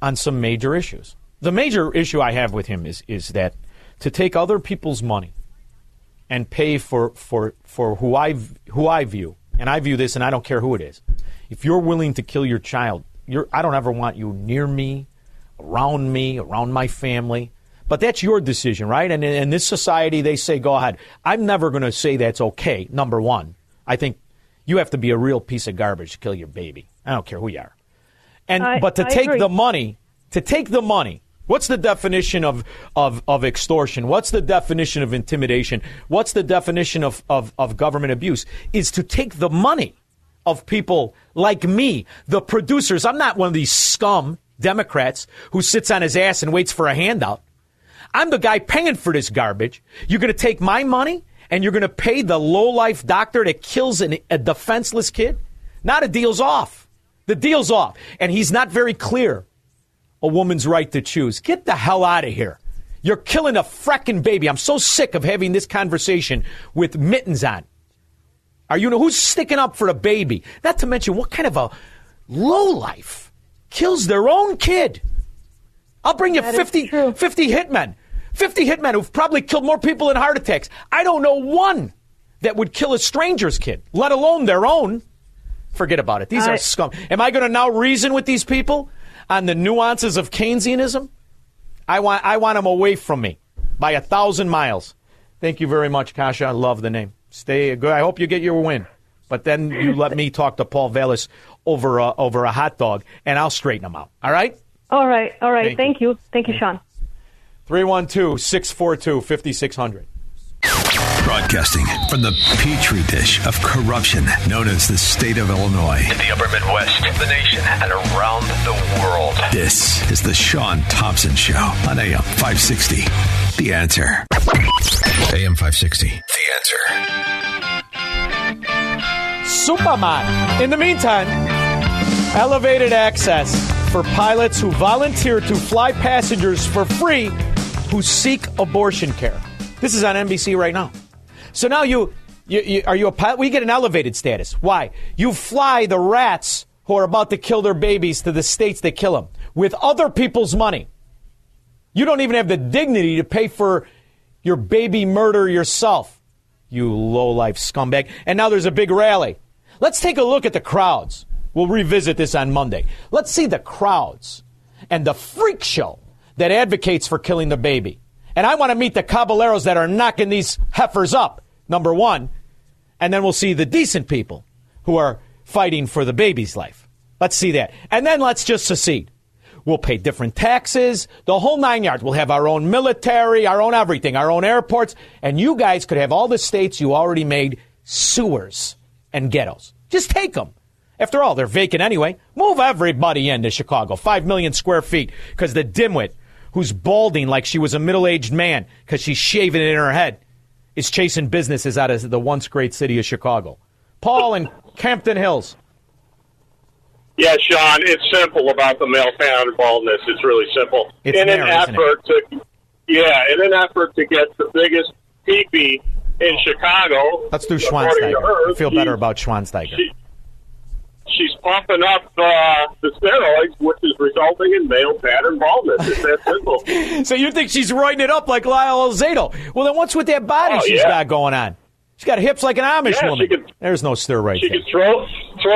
on some major issues. The major issue I have with him is that to take other people's money and pay for who I view, and I view this, and I don't care who it is. If you're willing to kill your child, I don't ever want you near me, around my family. But that's your decision, right? And in this society, they say, go ahead. I'm never going to say that's okay, number one. I think you have to be a real piece of garbage to kill your baby. I don't care who you are. But to take the money, what's the definition of extortion? What's the definition of intimidation? What's the definition of government abuse? Is to take the money of people like me, the producers. I'm not one of these scum Democrats who sits on his ass and waits for a handout. I'm the guy paying for this garbage. You're going to take my money? And you're going to pay the lowlife doctor that kills a defenseless kid? Now the deal's off. The deal's off. And he's not very clear. A woman's right to choose. Get the hell out of here. You're killing a frackin' baby. I'm so sick of having this conversation with mittens on. Who's sticking up for a baby? Not to mention what kind of a lowlife kills their own kid. I'll bring you 50 hitmen. 50 hitmen who've probably killed more people in heart attacks. I don't know one that would kill a stranger's kid, let alone their own. Forget about it. These are scum. Am I going to now reason with these people on the nuances of Keynesianism? I want them away from me by 1,000 miles. Thank you very much, Kasha. I love the name. Stay good. I hope you get your win. But then you let me talk to Paul Vallas over a hot dog, and I'll straighten him out. All right? All right. Thank you. Thank you, Sean. 312-642-5600. Broadcasting from the petri dish of corruption known as the state of Illinois. In the upper Midwest, the nation, and around the world. This is the Sean Thompson Show on AM 560. The Answer. AM 560. The Answer. Superman. In the meantime, elevated access for pilots who volunteer to fly passengers for free who seek abortion care. This is on NBC right now. So now you a pilot? We get an elevated status. Why? You fly the rats who are about to kill their babies to the states that kill them with other people's money. You don't even have the dignity to pay for your baby murder yourself, you low-life scumbag. And now there's a big rally. Let's take a look at the crowds. We'll revisit this on Monday. Let's see the crowds and the freak show that advocates for killing the baby. And I want to meet the caballeros that are knocking these heifers up, number one. And then we'll see the decent people who are fighting for the baby's life. Let's see that. And then let's just secede. We'll pay different taxes, the whole nine yards. We'll have our own military, our own everything, our own airports. And you guys could have all the states you already made sewers and ghettos. Just take them. After all, they're vacant anyway. Move everybody into Chicago, 5 million square feet, because the dimwit who's balding like she was a middle-aged man because she's shaving it in her head, is chasing businesses out of the once great city of Chicago. Paul in Campton Hills. Yeah, Sean, it's simple about the male pattern baldness. It's really simple. It's in an effort to, get the biggest peepee in Chicago. Let's do Schwansteiger. I feel better about Schwansteiger. She's pumping up the steroids, which is resulting in male pattern baldness. It's that simple. So you think she's writing it up like Lyle Alzado. Well, then what's with that body got going on? She's got hips like an Amish woman. There's no stir right there. She can throw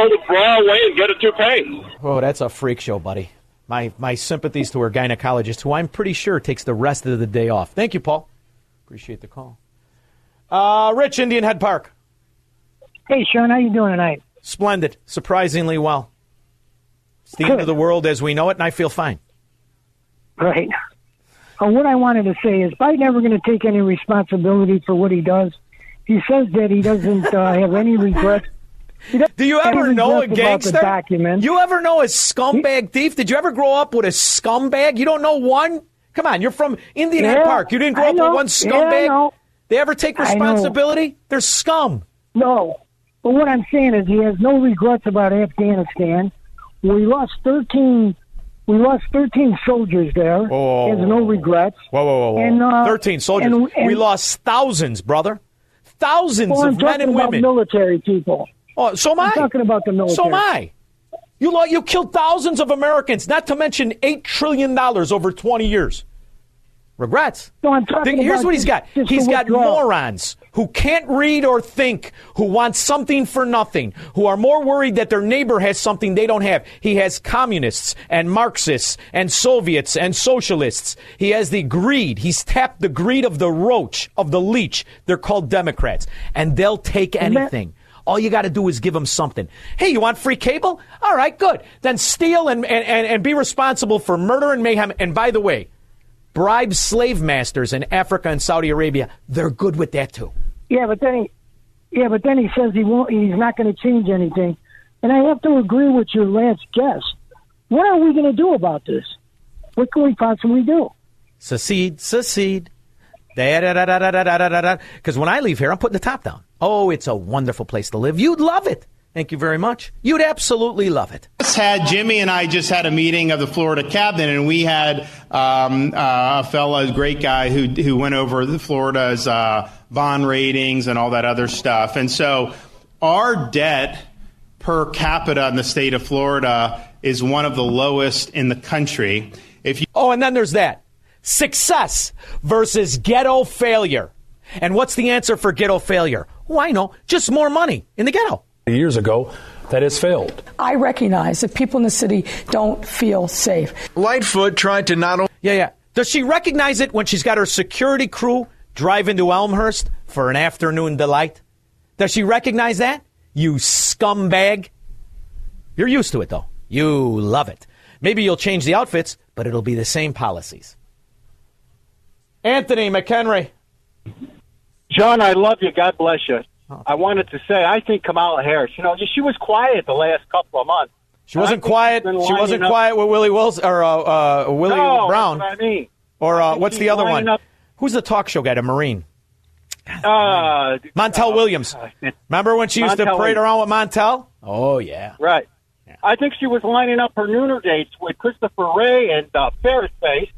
the bra away and get a toupee. Oh, that's a freak show, buddy. My sympathies to her gynecologist, who I'm pretty sure takes the rest of the day off. Thank you, Paul. Appreciate the call. Rich, Indian Head Park. Hey, Sean, how you doing tonight? Splendid. Surprisingly well. It's the end of the world as we know it, and I feel fine. Right. Well, what I wanted to say is Biden never going to take any responsibility for what he does. He says that he doesn't have any regrets. Do you ever know a gangster? You ever know a scumbag thief? Did you ever grow up with a scumbag? You don't know one? Come on, you're from Indian Head Park. You didn't grow up with one scumbag? Yeah, they ever take responsibility? They're scum. No. But what I'm saying is he has no regrets about Afghanistan. We lost 13 soldiers there. Whoa. He has no regrets. Whoa. And, 13 soldiers. And we lost thousands, brother. Thousands of men and women. I'm talking about military people. Oh, so am I. I'm talking about the military. So am I. You killed thousands of Americans, not to mention $8 trillion over 20 years. Regrets. No, I'm talking about here's what he's got. He's got morons who can't read or think, who want something for nothing, who are more worried that their neighbor has something they don't have. He has communists and Marxists and Soviets and socialists. He has the greed. He's tapped the greed of the roach, of the leech. They're called Democrats. And they'll take anything. All you got to do is give them something. Hey, you want free cable? All right, good. Then steal and be responsible for murder and mayhem. And by the way, bribe slave masters in Africa and Saudi Arabia. They're good with that too. But then he says he won't. He's not going to change anything. And I have to agree with your last guest. What are we going to do about this? What can we possibly do? Secede. Because when I leave here, I'm putting the top down. Oh, it's a wonderful place to live. You'd love it. Thank you very much. You'd absolutely love it. Jimmy and I just had a meeting of the Florida cabinet, and we had a fellow, a great guy, who went over the Florida's bond ratings and all that other stuff. And so our debt per capita in the state of Florida is one of the lowest in the country. And then there's that. Success versus ghetto failure. And what's the answer for ghetto failure? Oh, I know. Just more money in the ghetto. Years ago, that has failed. I recognize that people in the city don't feel safe. Lightfoot tried to not... Does she recognize it when she's got her security crew drive into Elmhurst for an afternoon delight? Does she recognize that? you scumbag. You're used to it, though. You love it. Maybe you'll change the outfits, but it'll be the same policies. Anthony McHenry. John, I love you. God bless you. Oh. I wanted to say, I think Kamala Harris, you know, she was quiet the last couple of months. She wasn't quiet. She wasn't quiet with Willie Wilson or Willie Brown. That's what I mean. Or what's the other one? Who's the talk show guy? The Marine. Montel Williams. Remember when she used to parade around with Montel? Oh, yeah. Right. Yeah. I think she was lining up her nooner dates with Christopher Wray and Ferris Face.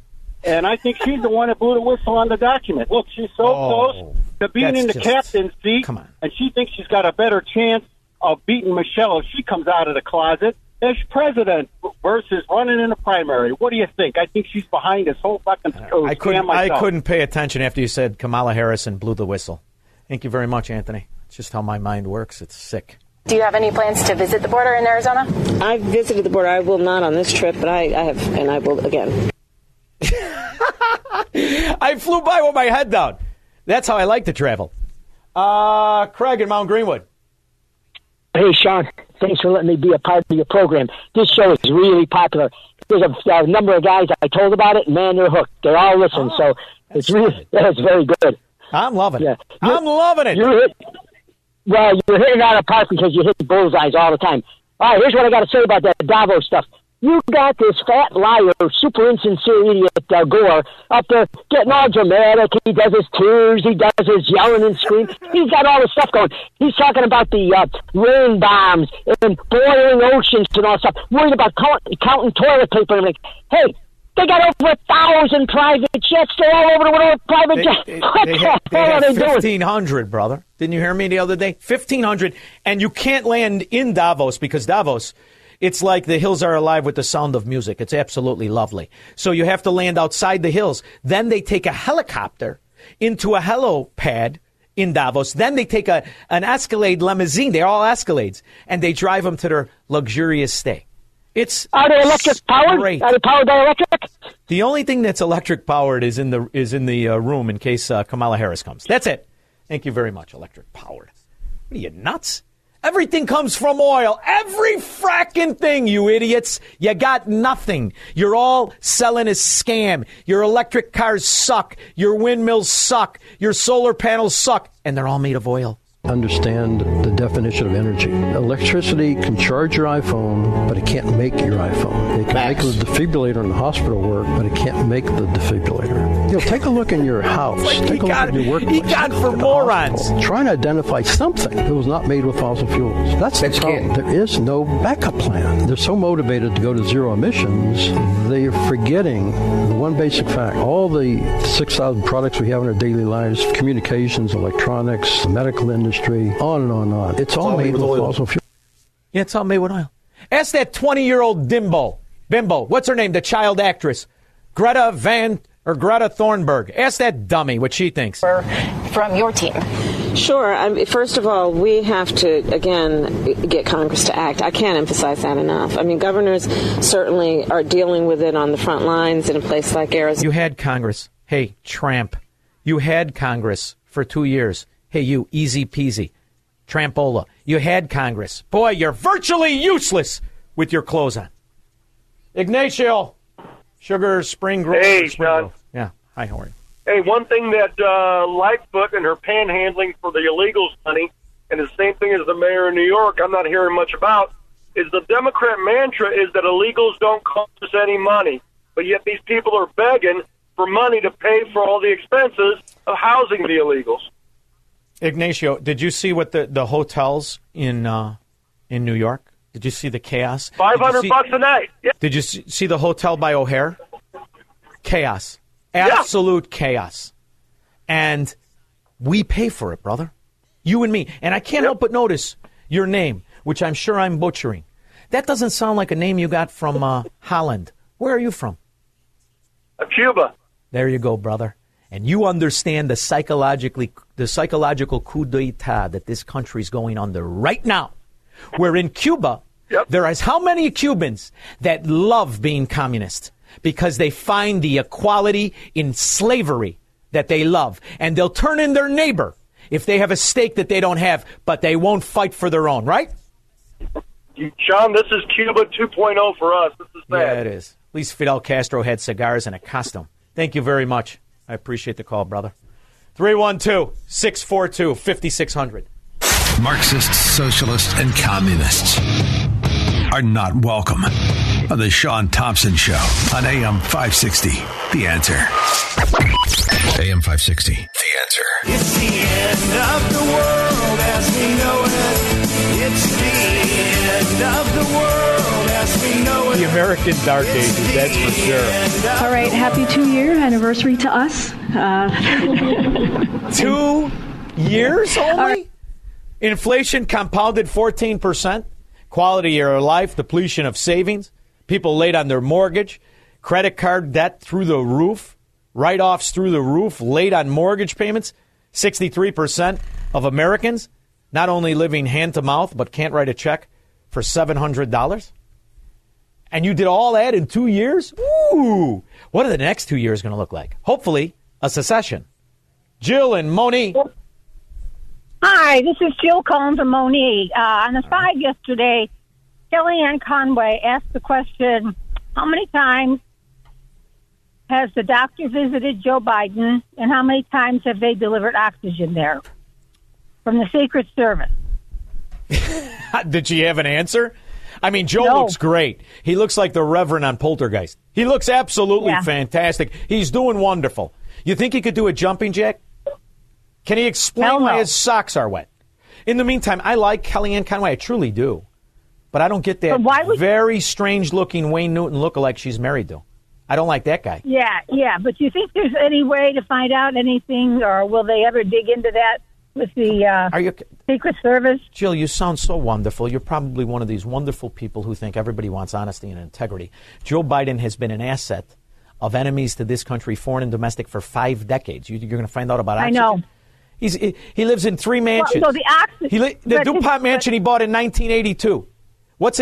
And I think she's the one that blew the whistle on the document. Look, she's so close to being in the captain's seat. Come on. And she thinks she's got a better chance of beating Michelle if she comes out of the closet as president versus running in a primary. What do you think? I think she's behind this whole fucking show. I couldn't pay attention after you said Kamala Harris and blew the whistle. Thank you very much, Anthony. It's just how my mind works. It's sick. Do you have any plans to visit the border in Arizona? I visited the border. I will not on this trip, but I have, and I will again. I flew by with my head down. That's how I like to travel. Craig in Mount Greenwood. Hey, Sean. Thanks for letting me be a part of your program. This show is really popular. There's a number of guys I told about it. Man, they're hooked. They're all listening. So it's really, it's very good. I'm loving it. I'm loving it. You're hitting out of the park because you hit the bullseyes all the time. All right, here's what I got to say about that Davos stuff. You got this fat liar, super insincere idiot, Gore, up there getting all dramatic. He does his tears. He does his yelling and screaming. He's got all this stuff going. He's talking about the rain bombs and boiling oceans and all stuff, worried about counting toilet paper. And hey, they got over 1,000 private jets. They're all over the world with private jets. What the hell are they doing? 1,500, brother. Didn't you hear me the other day? 1,500. And you can't land in Davos because Davos... It's like the hills are alive with the sound of music. It's absolutely lovely. So you have to land outside the hills. Then they take a helicopter into a helipad in Davos. Then they take an Escalade limousine. They're all Escalades. And they drive them to their luxurious stay. Are they electric powered? Are they powered by electric? The only thing that's electric powered is in the room in case Kamala Harris comes. That's it. Thank you very much, electric powered. What are you, nuts? Everything comes from oil. Every fracking thing, you idiots. You got nothing. You're all selling a scam. Your electric cars suck. Your windmills suck. Your solar panels suck. And they're all made of oil. Understand the definition of energy. Electricity can charge your iPhone, but it can't make your iPhone. It can make the defibrillator in the hospital work, but it can't make the defibrillator. You know, take a look in your house. Take a look at your workplace. He got for morons. Hospital. Try and identify something that was not made with fossil fuels. That's the problem. There is no backup plan. They're so motivated to go to zero emissions, they are forgetting the one basic fact. All the 6,000 products we have in our daily lives, communications, electronics, the medical industry, on and on and on. It's all made with fossil fuel. Yeah, it's all made with oil. Ask that 20-year-old bimbo, what's her name, the child actress, Greta Thornburg. Ask that dummy what she thinks. From your team. Sure. First of all, we have to, again, get Congress to act. I can't emphasize that enough. I mean, governors certainly are dealing with it on the front lines in a place like Arizona. You had Congress. Hey, Trump. You had Congress for 2 years. Hey, you, easy peasy, Trampola. You had Congress. Boy, you're virtually useless with your clothes on. Ignacio, Sugar Spring Grove. Hey, John. Yeah, hi, how are you? Hey, one thing that Lightfoot and her panhandling for the illegals money, and the same thing as the mayor of New York I'm not hearing much about, is the Democrat mantra is that illegals don't cost us any money. But yet these people are begging for money to pay for all the expenses of housing the illegals. Ignacio, did you see what the hotels in New York? Did you see the chaos? $500 a night. Yeah. Did you see the hotel by O'Hare? Chaos. Absolute chaos. And we pay for it, brother. You and me. And I can't help but notice your name, which I'm sure I'm butchering. That doesn't sound like a name you got from Holland. Where are you from? Cuba. There you go, brother. And you understand the psychological coup d'etat that this country is going under right now. Where in Cuba, there is how many Cubans that love being communist because they find the equality in slavery that they love. And they'll turn in their neighbor if they have a stake that they don't have, but they won't fight for their own, right? John, this is Cuba 2.0 for us. This is bad. Yeah, it is. At least Fidel Castro had cigars and a costume. Thank you very much. I appreciate the call, brother. 312-642-5600. Marxists, socialists, and communists are not welcome on the Sean Thompson Show on AM 560. The Answer. AM 560. The Answer. It's the end of the world as we know it. It's the end of the world as we know it. The American Dark Ages, that's for sure. All right, happy two-year anniversary to us. 2 years only? Right. Inflation compounded 14%. Quality of life, depletion of savings. People late on their mortgage, credit card debt through the roof, write-offs through the roof, late on mortgage payments. 63% of Americans not only living hand-to-mouth, but can't write a check for $700. And you did all that in 2 years? Ooh! What are the next 2 years going to look like? Hopefully, a secession. Jill and Moni. Hi, this is Jill calling from Moni. On the side yesterday, Kellyanne Conway asked the question, how many times has the doctor visited Joe Biden, and how many times have they delivered oxygen there from the Secret Service? Did she have an answer? I mean, Joe looks great. He looks like the Reverend on Poltergeist. He looks absolutely fantastic. He's doing wonderful. You think he could do a jumping jack? Can he explain why his socks are wet? In the meantime, I like Kellyanne Conway. I truly do. But I don't get that very strange-looking Wayne Newton lookalike she's married to. I don't like that guy. Yeah. But you think there's any way to find out anything, or will they ever dig into that with the Secret Service? Jill, you sound so wonderful. You're probably one of these wonderful people who think everybody wants honesty and integrity. Joe Biden has been an asset of enemies to this country, foreign and domestic, for 5 decades. You're going to find out about oxygen? I know. He lives in 3 mansions. Well, so the DuPont mansion he bought in 1982. What's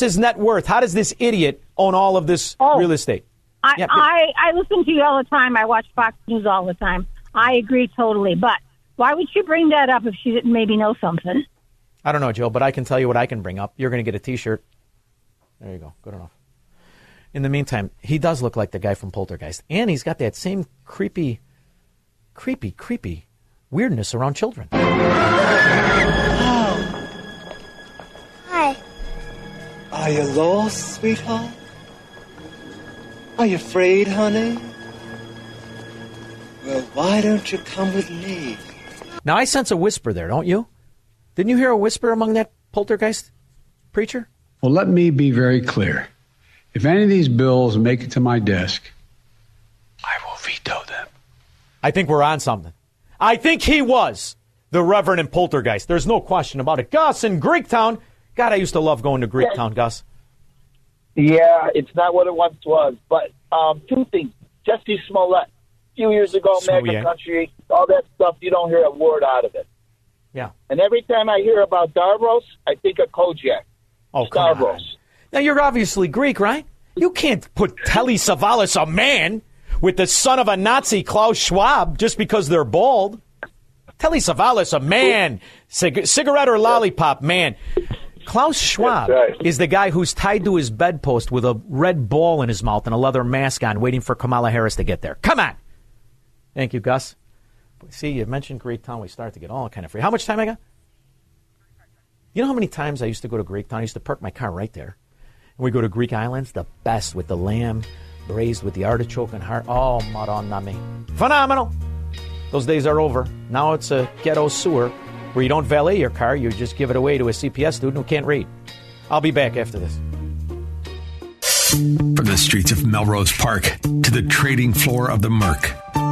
his net worth? How does this idiot own all of this real estate? I listen to you all the time. I watch Fox News all the time. I agree totally. But why would she bring that up if she didn't maybe know something? I don't know, Joe, but I can tell you what I can bring up. You're going to get a T-shirt. There you go. Good enough. In the meantime, he does look like the guy from Poltergeist. And he's got that same creepy weirdness around children. Are you lost, sweetheart? Are you afraid, honey? Well, why don't you come with me? Now, I sense a whisper there, don't you? Didn't you hear a whisper among that Poltergeist preacher? Well, let me be very clear. If any of these bills make it to my desk, I will veto them. I think we're on something. I think he was the Reverend and Poltergeist. There's no question about it. Gus in Greektown. God, I used to love going to Greektown, Gus. Yeah, it's not what it once was. But 2 things. Jesse Smollett, a few years ago, MAGA country, all that stuff, you don't hear a word out of it. Yeah. And every time I hear about Davros, I think of Kojak. Oh, come on. Now, you're obviously Greek, right? You can't put Telly Savalas, a man, with the son of a Nazi, Klaus Schwab, just because they're bald. Telly Savalas, a man, cigarette or lollipop, man. Klaus Schwab is the guy who's tied to his bedpost with a red ball in his mouth and a leather mask on, waiting for Kamala Harris to get there. Come on. Thank you, Gus. See, you mentioned Greektown. We start to get all kind of free. How much time I got? You know how many times I used to go to Greektown? I used to park my car right there. And we go to Greek Islands, the best, with the lamb braised with the artichoke and heart. Oh, Madonna me. Phenomenal. Those days are over. Now it's a ghetto sewer, where you don't valet your car, you just give it away to a CPS student who can't read. I'll be back after this. From the streets of Melrose Park to the trading floor of the Merc,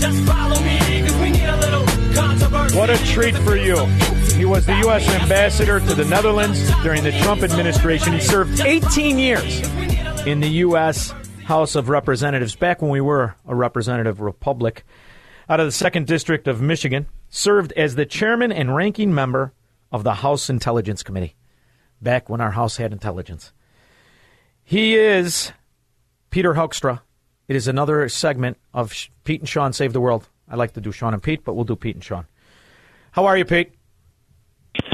just follow me, because we need a little controversy. What a treat for you. He was the U.S. ambassador to the Netherlands during the Trump administration. He served 18 years in the U.S. House of Representatives, back when we were a representative republic, out of the 2nd District of Michigan, served as the chairman and ranking member of the House Intelligence Committee, back when our House had intelligence. He is Peter Hoekstra. It is another segment of Pete and Sean Save the World. I like to do Sean and Pete, but we'll do Pete and Sean. How are you, Pete?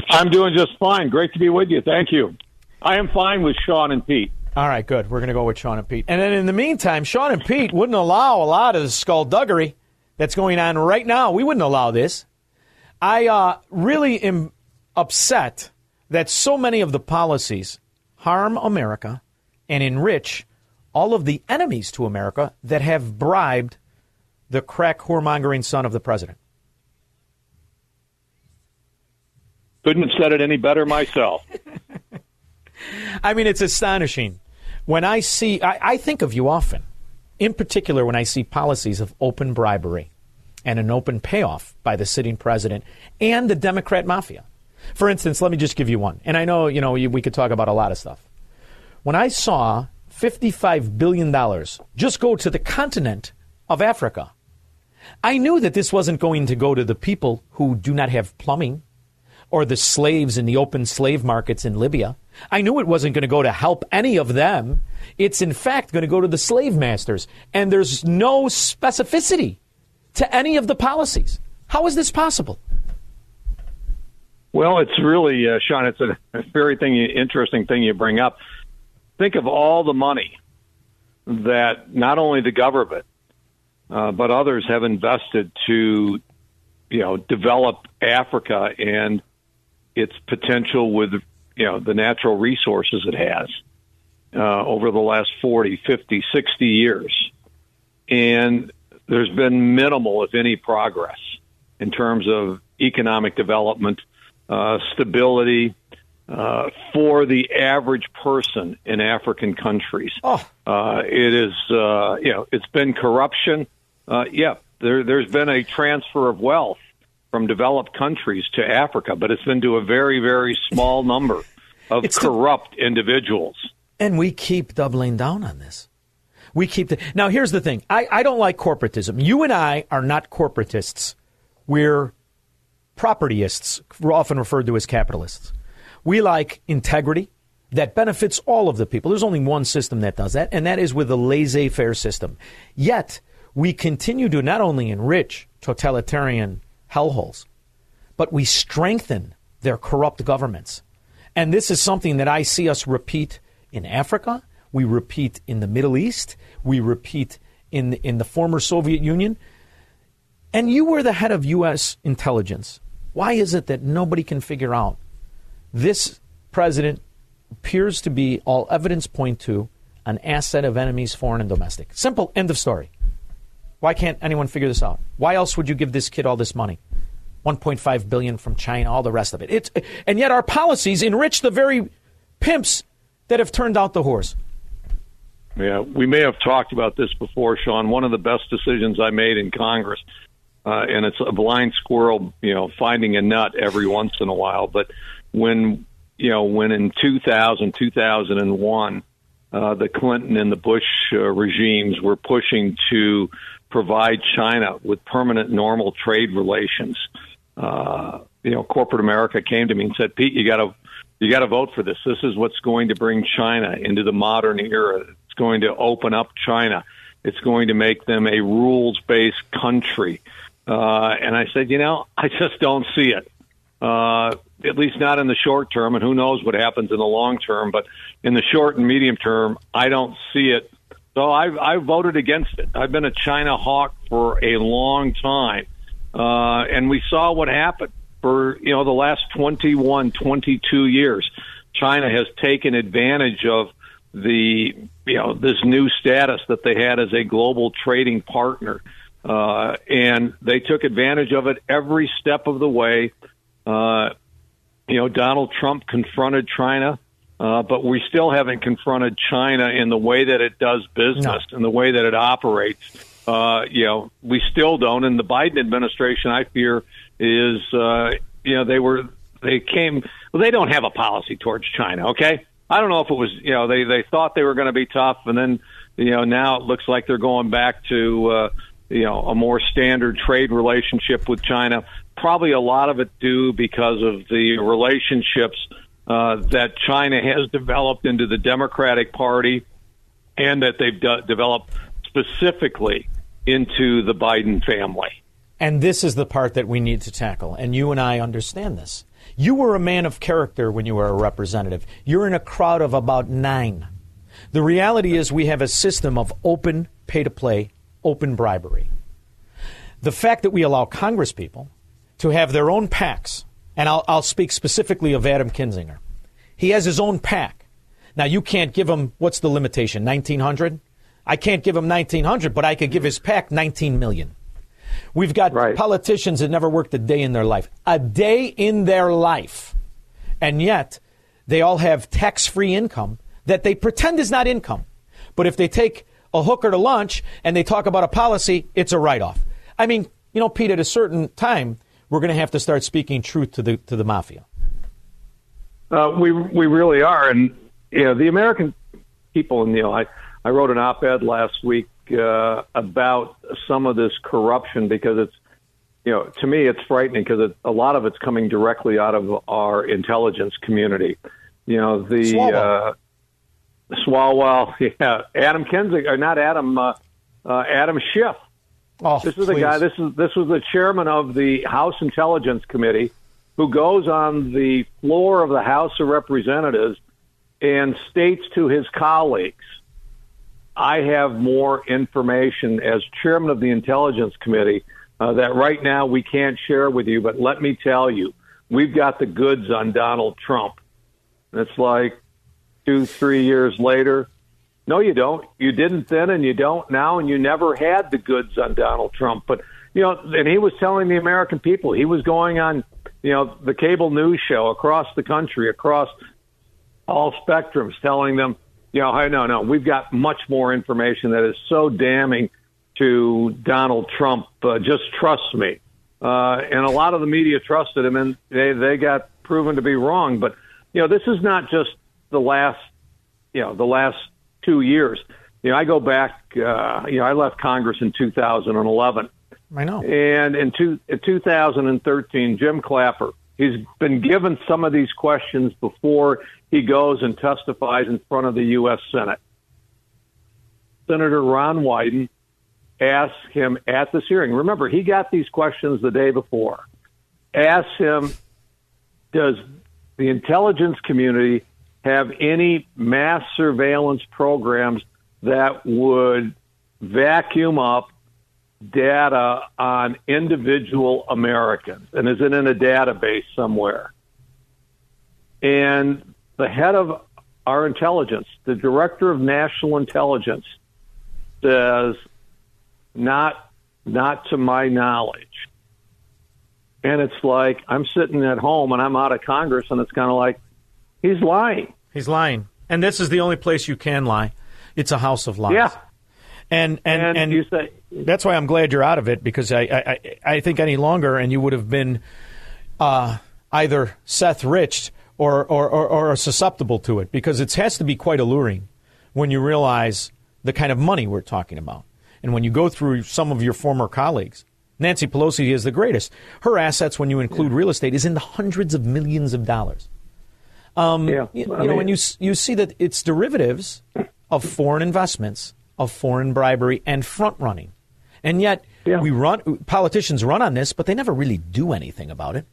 I'm doing just fine. Great to be with you. Thank you. I am fine with Sean and Pete. All right, good. We're going to go with Sean and Pete. And then in the meantime, Sean and Pete wouldn't allow a lot of the skullduggery that's going on right now. We wouldn't allow this. I really am upset that so many of the policies harm America and enrich all of the enemies to America that have bribed the crack whoremongering son of the president. Couldn't have said it any better myself. I mean, it's astonishing. When I see, I think of you often, in particular when I see policies of open bribery and an open payoff by the sitting president and the Democrat mafia. For instance, let me just give you one. And I know, you know, we could talk about a lot of stuff. When I saw $55 billion just go to the continent of Africa, I knew that this wasn't going to go to the people who do not have plumbing or the slaves in the open slave markets in Libya. I knew it wasn't going to go to help any of them. It's, in fact, going to go to the slave masters. And there's no specificity to any of the policies. How is this possible? Well, it's really, Sean, it's a very interesting thing you bring up. Think of all the money that not only the government, but others have invested to, you know, develop Africa and its potential with, you know, the natural resources it has over the last 40, 50, 60 years. And there's been minimal, if any, progress in terms of economic development, stability for the average person in African countries. It is, you know, it's been corruption. There's been a transfer of wealth from developed countries to Africa, but it's been to a very, very small number of corrupt individuals. And we keep doubling down on this. We keep now, here's the thing. I don't like corporatism. You and I are not corporatists. We're propertyists, often referred to as capitalists. We like integrity that benefits all of the people. There's only one system that does that, and that is with the laissez-faire system. Yet, we continue to not only enrich totalitarian hellholes, but we strengthen their corrupt governments. And this is something that I see us repeat in Africa. We repeat in the Middle East. We repeat in the former Soviet Union. And you were the head of U.S. intelligence. Why is it that nobody can figure out this president appears to be, all evidence point to, an asset of enemies, foreign and domestic? Simple, end of story. Why can't anyone figure this out? Why else would you give this kid all this money? $1.5 billion from China, all the rest of it. And yet our policies enrich the very pimps that have turned out the whores. Yeah, we may have talked about this before, Sean. One of the best decisions I made in Congress, and it's a blind squirrel, you know, finding a nut every once in a while. But when, you know, when in 2000, 2001, the Clinton and the Bush regimes were pushing to provide China with permanent normal trade relations. You know, corporate America came to me and said, "Pete, you got to vote for this. This is what's going to bring China into the modern era. It's going to open up China. It's going to make them a rules-based country." And I said, you know, I just don't see it. At least not in the short term, and who knows what happens in the long term. But in the short and medium term, I don't see it. So I voted against it. I've been a China hawk for a long time. And we saw what happened for, you know, the last 21, 22 years. China has taken advantage of the, you know, this new status that they had as a global trading partner. And they took advantage of it every step of the way. You know, Donald Trump confronted China. But we still haven't confronted China in the way that it does business and the way that it operates. We still don't. And the Biden administration, I fear, is, they don't have a policy towards China. OK, I don't know if it was, they thought they were going to be tough. And then, now it looks like they're going back to, a more standard trade relationship with China. Probably a lot of it due because of the relationships that China has developed into the Democratic Party and that they've developed specifically into the Biden family. And this is the part that we need to tackle. And you and I understand this. You were a man of character when you were a representative. You're in a crowd of about 9. The reality is we have a system of open pay-to-play, open bribery. The fact that we allow congresspeople to have their own PACs, and I'll speak specifically of Adam Kinzinger. He has his own PAC. Now, you can't give him, what's the limitation, 1,900? I can't give him 1,900, but I could give his PAC 19 million. We've got politicians that never worked a day in their life. A day in their life. And yet, they all have tax-free income that they pretend is not income. But if they take a hooker to lunch and they talk about a policy, it's a write-off. I mean, Pete, at a certain time, we're going to have to start speaking truth to the mafia. We really are. And, the American people, I wrote an op-ed last week about some of this corruption because it's, to me, it's frightening because a lot of it's coming directly out of our intelligence community. Adam Schiff. Oh, this is the guy. This was the chairman of the House Intelligence Committee, who goes on the floor of the House of Representatives and states to his colleagues, I have more information as chairman of the Intelligence Committee that right now we can't share with you, but let me tell you, we've got the goods on Donald Trump. And it's like 2-3 years later, no, you don't. You didn't then and you don't now, and you never had the goods on Donald Trump. But, and he was telling the American people, he was going on, the cable news show across the country, across all spectrums, telling them, we've got much more information that is so damning to Donald Trump. Just trust me. And a lot of the media trusted him, and they got proven to be wrong. But, this is not just the last 2 years. I go back, I left Congress in 2011. I know. And in 2013, Jim Clapper, he's been given some of these questions before he goes and testifies in front of the U.S. Senate. Senator Ron Wyden asked him at this hearing, remember, he got these questions the day before, asked him, does the intelligence community have any mass surveillance programs that would vacuum up data on individual Americans? And is it in a database somewhere? And the head of our intelligence, the director of national intelligence, says, not to my knowledge. And it's like, I'm sitting at home and I'm out of Congress, and it's kind of like, he's lying. He's lying. And this is the only place you can lie. It's a house of lies. Yeah. And you say, that's why I'm glad you're out of it, because I think any longer and you would have been either Seth Rich or susceptible to it, because it has to be quite alluring when you realize the kind of money we're talking about. And when you go through some of your former colleagues, Nancy Pelosi is the greatest. Her assets, when you include real estate, is in the hundreds of millions of dollars. And you see that it's derivatives of foreign investments, of foreign bribery and front running. And yet politicians run on this, but they never really do anything about it.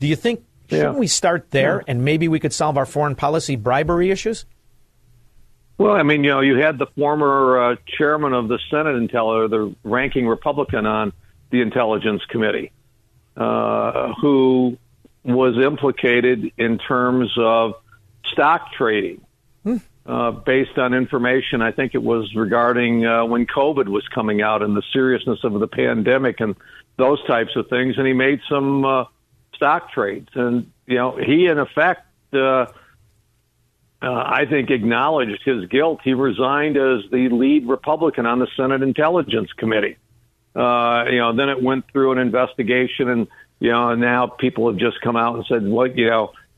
Do you think shouldn't we start there and maybe we could solve our foreign policy bribery issues? Well, I mean, you had the former chairman of the Senate the ranking Republican on the Intelligence Committee, who was implicated in terms of stock trading based on information. I think it was regarding when COVID was coming out and the seriousness of the pandemic and those types of things. And he made some stock trades. And, he, in effect, I think, acknowledged his guilt. He resigned as the lead Republican on the Senate Intelligence Committee. Then it went through an investigation, and, now people have just come out and said,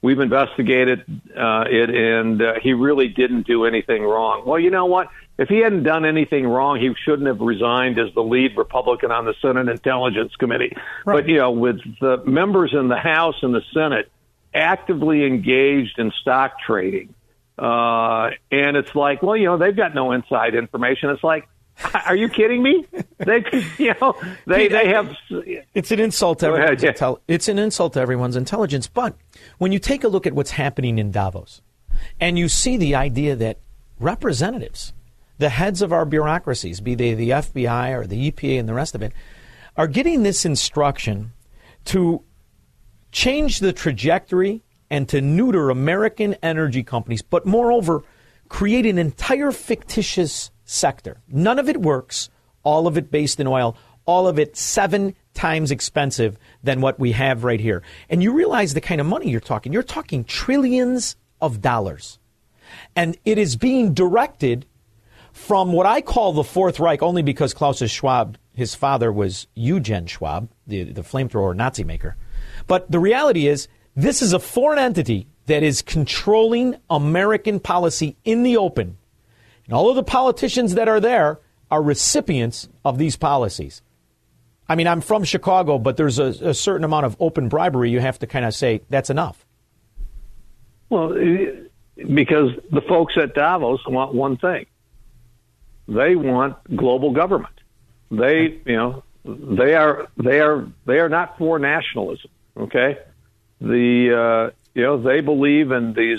we've investigated it, and he really didn't do anything wrong. Well, you know what? If he hadn't done anything wrong, he shouldn't have resigned as the lead Republican on the Senate Intelligence Committee. Right. But, with the members in the House and the Senate actively engaged in stock trading, and it's like, they've got no inside information. It's like, are you kidding me? It's an insult to everyone's it's an insult to everyone's intelligence. But when you take a look at what's happening in Davos, and you see the idea that representatives, the heads of our bureaucracies, be they the FBI or the EPA and the rest of it, are getting this instruction to change the trajectory and to neuter American energy companies, but moreover, create an entire fictitious sector. None of it works, all of it based in oil, all of it 7 times expensive than what we have right here. And you realize the kind of money you're talking. You're talking trillions of dollars. And it is being directed from what I call the Fourth Reich, only because Klaus Schwab, his father, was Eugen Schwab, the flamethrower Nazi maker. But the reality is, this is a foreign entity that is controlling American policy in the open. And all of the politicians that are there are recipients of these policies. I mean, I'm from Chicago, but there's a certain amount of open bribery you have to kind of say, that's enough. Well, because the folks at Davos want one thing. They want global government. They are not for nationalism. Okay. They believe in these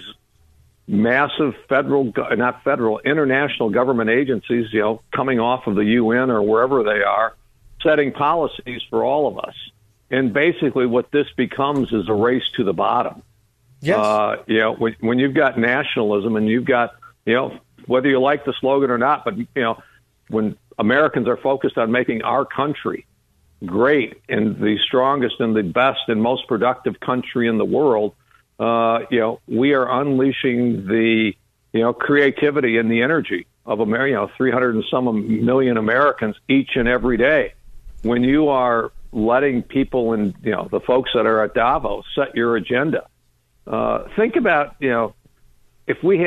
massive international government agencies, coming off of the UN or wherever they are, setting policies for all of us. And basically what this becomes is a race to the bottom. Yes. When you've got nationalism and you've got, whether you like the slogan or not, but, when Americans are focused on making our country great and the strongest and the best and most productive country in the world, we are unleashing the, creativity and the energy of America, 300 and some million Americans each and every day. When you are letting people and, the folks that are at Davos set your agenda, think about, if we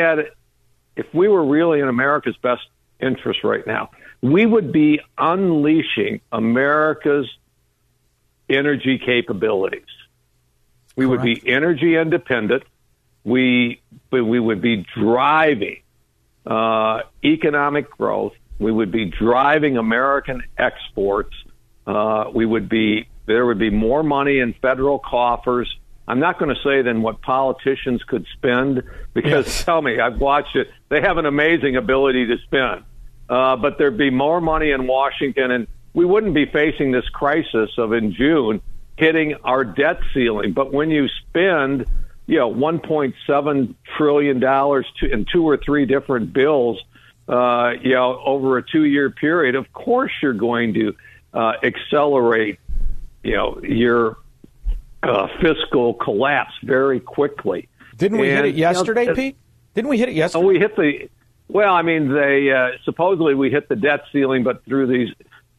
were really in America's best interest right now, we would be unleashing America's energy capabilities. We Correct. Would be energy independent. We would be driving economic growth. We would be driving American exports. There would be more money in federal coffers. I'm not going to say than what politicians could spend, because tell me, I've watched it. They have an amazing ability to spend. But there'd be more money in Washington, and we wouldn't be facing this crisis of in June hitting our debt ceiling. But when you spend, $1.7 trillion in two or three different bills, over a 2-year period, of course you're going to accelerate, your fiscal collapse very quickly. Didn't we hit it yesterday, Pete? Didn't we hit it yesterday? Oh, supposedly we hit the debt ceiling, but through these,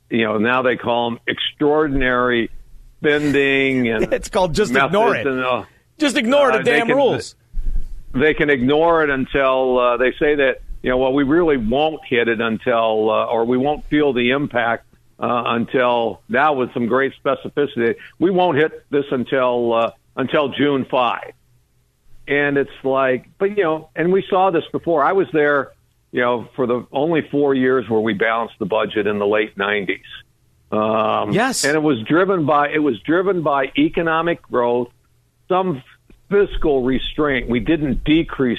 now they call them extraordinary spending. And it's called just ignore it. Just ignore the damn rules. They can ignore it until they say that, we really won't hit it until, or we won't feel the impact until now with some great specificity. We won't hit this until June 5. And it's like, but, and we saw this before. I was there, for the only 4 years where we balanced the budget in the late 90s. Yes. And it was driven by economic growth, some fiscal restraint. We didn't decrease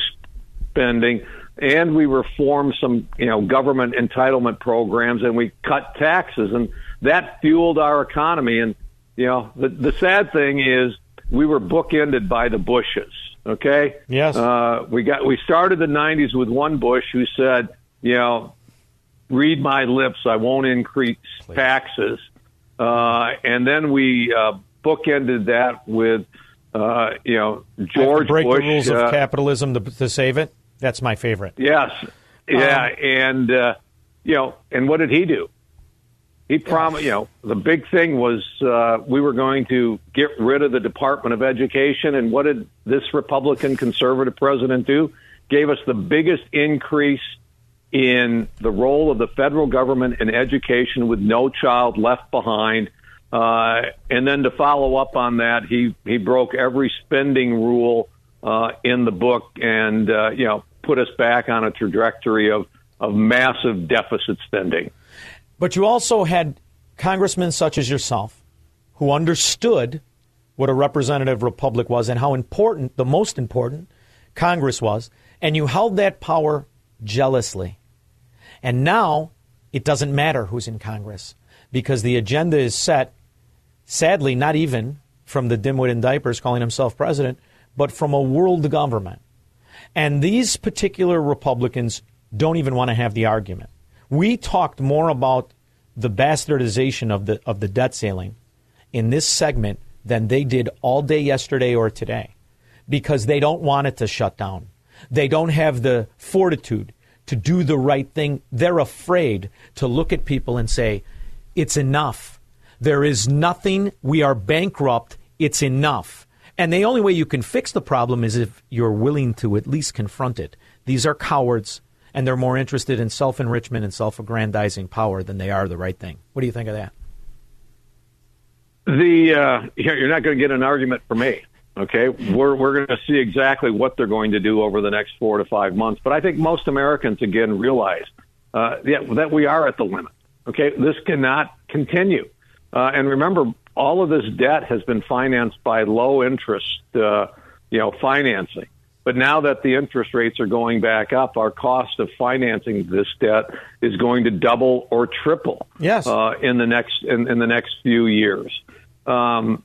spending, and we reformed some, government entitlement programs, and we cut taxes, and that fueled our economy. And, the sad thing is we were bookended by the Bushes. Okay. Yes. We started the 90s with one Bush who said, read my lips, I won't increase taxes. And then we bookended that with, George Bush. Break the rules of capitalism to save it. That's my favorite. Yes. Yeah. And what did he do? He promised, the big thing was we were going to get rid of the Department of Education. And what did this Republican conservative president do? Gave us the biggest increase in the role of the federal government in education with no child left behind. And then to follow up on that, he broke every spending rule in the book and, put us back on a trajectory of massive deficit spending. But you also had congressmen such as yourself who understood what a representative republic was and how important, the most important, Congress was. And you held that power jealously. And now it doesn't matter who's in Congress because the agenda is set, sadly, not even from the dimwit in diapers calling himself president, but from a world government. And these particular Republicans don't even want to have the argument. We talked more about the bastardization of the debt ceiling in this segment than they did all day yesterday or today because they don't want it to shut down. They don't have the fortitude to do the right thing. They're afraid to look at people and say, it's enough. There is nothing. We are bankrupt. It's enough. And the only way you can fix the problem is if you're willing to at least confront it. These are cowards. And they're more interested in self-enrichment and self-aggrandizing power than they are the right thing. What do you think of that? You're not going to get an argument from me, okay? We're going to see exactly what they're going to do over the next 4 to 5 months. But I think most Americans, again, realize that we are at the limit, okay? This cannot continue. And remember, all of this debt has been financed by low-interest, financing. But now that the interest rates are going back up, our cost of financing this debt is going to double or triple. Yes. in the next few years. We're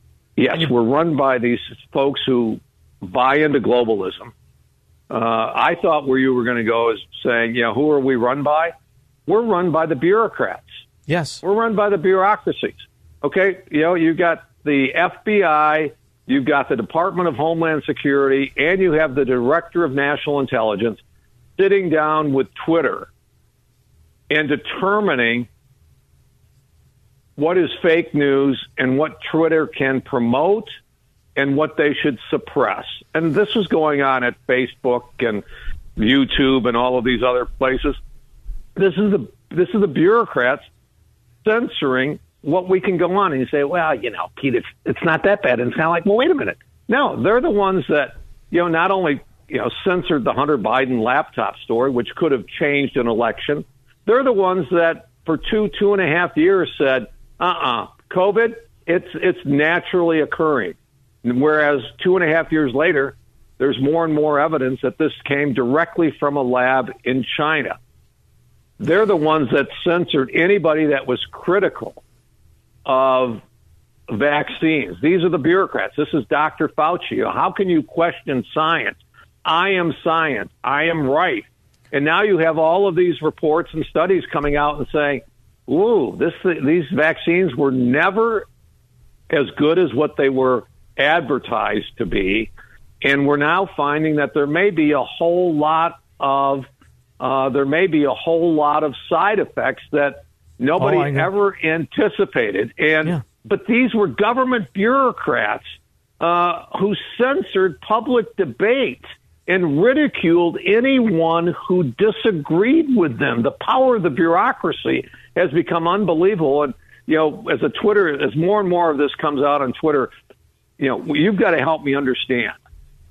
run by these folks who buy into globalism. I thought where you were going to go is saying, who are we run by? We're run by the bureaucrats. Yes. We're run by the bureaucracies. Okay. You've got the FBI. You've got the Department of Homeland Security, and you have the Director of National Intelligence sitting down with Twitter and determining what is fake news and what Twitter can promote and what they should suppress. And this was going on at Facebook and YouTube and all of these other places. This is the bureaucrats censoring what we can go on. And you say, well, Pete, it's not that bad. And it's kind of like, well, wait a minute. No, they're the ones that, not only, censored the Hunter Biden laptop story, which could have changed an election. They're the ones that for two and a half years said, COVID, it's naturally occurring. And whereas 2.5 years later, there's more and more evidence that this came directly from a lab in China. They're the ones that censored anybody that was critical of vaccines. These are the bureaucrats. This is Dr. Fauci. How can you question science? I am science. I am right. And now you have all of these reports and studies coming out and saying, these vaccines were never as good as what they were advertised to be. And we're now finding that there may be a whole lot of side effects that nobody ever anticipated. But these were government bureaucrats who censored public debate and ridiculed anyone who disagreed with them. The power of the bureaucracy has become unbelievable. And, as more and more of this comes out on Twitter, you've got to help me understand.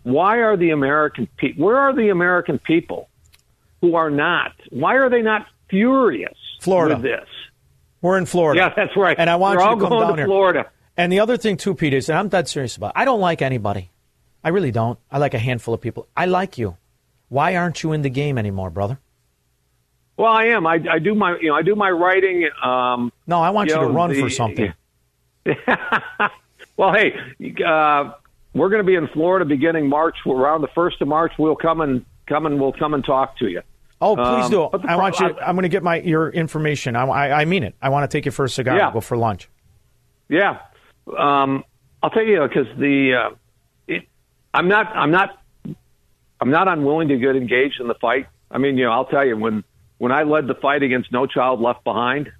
Where are the American people who are not? Why are they not furious? Florida. With this. We're in Florida. Yeah, that's right. And I want you to come down here. Florida. And the other thing too, Pete, is, and I'm dead serious about it, I don't like anybody. I really don't. I like a handful of people. I like you. Why aren't you in the game anymore, brother? Well, I am. I do my writing. No, I want you to run for something. Yeah. Well, hey, we're going to be in Florida beginning March. Around the 1st of March, we'll come and talk to you. Oh, please do. I want you. I'm going to get your information. I mean it. I want to take you for a cigar. Yeah. Go for lunch. Yeah, I'll tell you because I'm not unwilling to get engaged in the fight. I mean, you know, I'll tell you, when I led the fight against No Child Left Behind, you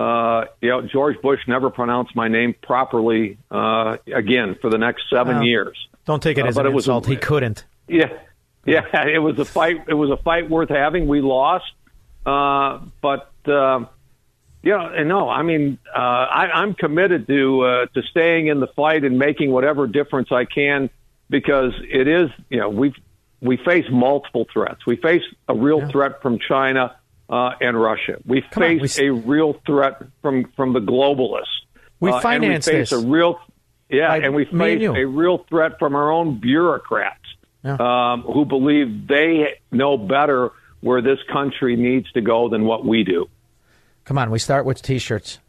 know, George Bush never pronounced my name properly again for the next 7 years. Don't take it as an insult. He couldn't. Yeah, it was a fight. It was a fight worth having. We lost, I'm committed to staying in the fight and making whatever difference I can, because it is, you know, we face multiple threats. We face a real threat from China and Russia. We face a real threat from the globalists. We finance this. We face a real threat from our own bureaucrats who believe they know better where this country needs to go than what we do. Come on, we start with T-shirts.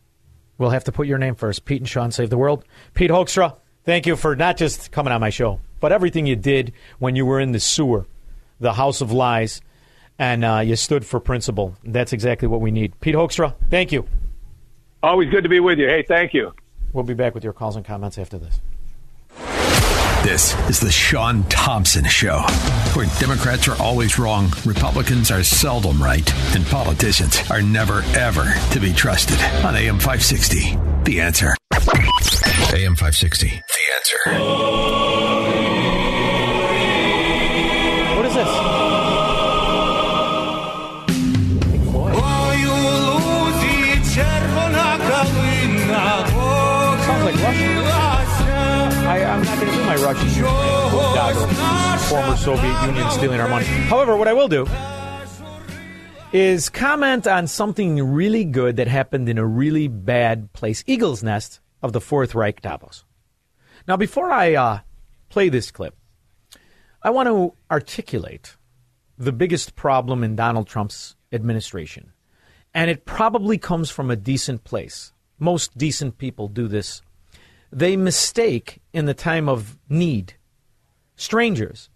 We'll have to put your name first. Pete and Sean Save the World. Pete Hoekstra, thank you for not just coming on my show, but everything you did when you were in the sewer, the house of lies, and you stood for principle. That's exactly what we need. Pete Hoekstra, thank you. Always good to be with you. Hey, thank you. We'll be back with your calls and comments after this. This is the Sean Thompson Show, where Democrats are always wrong, Republicans are seldom right, and politicians are never, ever to be trusted. On AM 560, The Answer. AM 560, The Answer. What is this? I'm not going to do my Russian former Soviet Union stealing our money. However, what I will do is comment on something really good that happened in a really bad place, Eagle's Nest of the Fourth Reich, Davos. Now, before I play this clip, I want to articulate the biggest problem in Donald Trump's administration. And it probably comes from a decent place. Most decent people do this. They mistake, in the time of need, strangers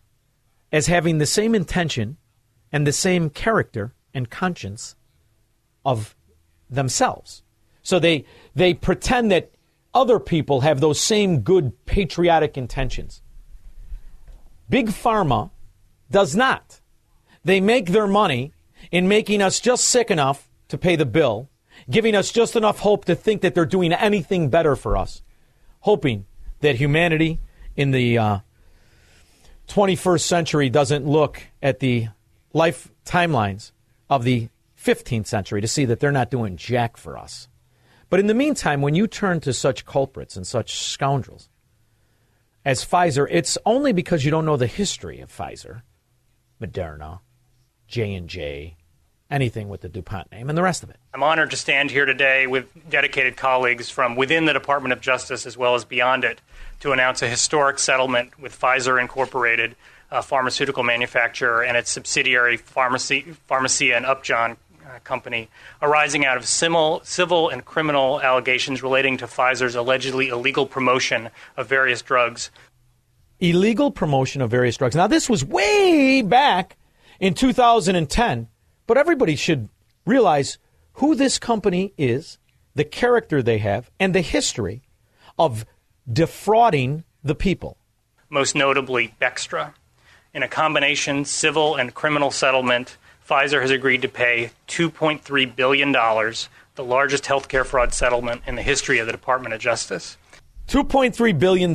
as having the same intention and the same character and conscience of themselves. So they pretend that other people have those same good patriotic intentions. Big Pharma does not. They make their money in making us just sick enough to pay the bill, giving us just enough hope to think that they're doing anything better for us, hoping that humanity in the 21st century doesn't look at the life timelines of the 15th century to see that they're not doing jack for us. But in the meantime, when you turn to such culprits and such scoundrels as Pfizer, it's only because you don't know the history of Pfizer, Moderna, J&J, anything with the DuPont name and the rest of it. I'm honored to stand here today with dedicated colleagues from within the Department of Justice as well as beyond it to announce a historic settlement with Pfizer Incorporated, a pharmaceutical manufacturer, and its subsidiary Pharmacia and Upjohn Company, arising out of civil and criminal allegations relating to Pfizer's allegedly illegal promotion of various drugs. Illegal promotion of various drugs. Now, this was way back in 2010. But everybody should realize who this company is, the character they have, and the history of defrauding the people. Most notably, Bextra. In a combination civil and criminal settlement, Pfizer has agreed to pay $2.3 billion, the largest healthcare fraud settlement in the history of the Department of Justice. $2.3 billion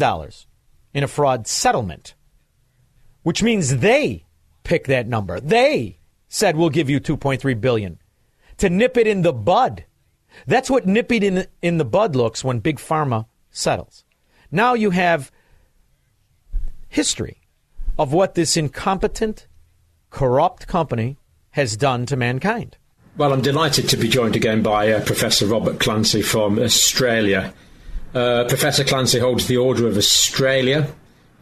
in a fraud settlement, which means they pick that number. They said, we'll give you $2.3 billion to nip it in the bud. That's what nipping in the bud looks when Big Pharma settles. Now you have history of what this incompetent, corrupt company has done to mankind. Well, I'm delighted to be joined again by Professor Robert Clancy from Australia. Professor Clancy holds the Order of Australia,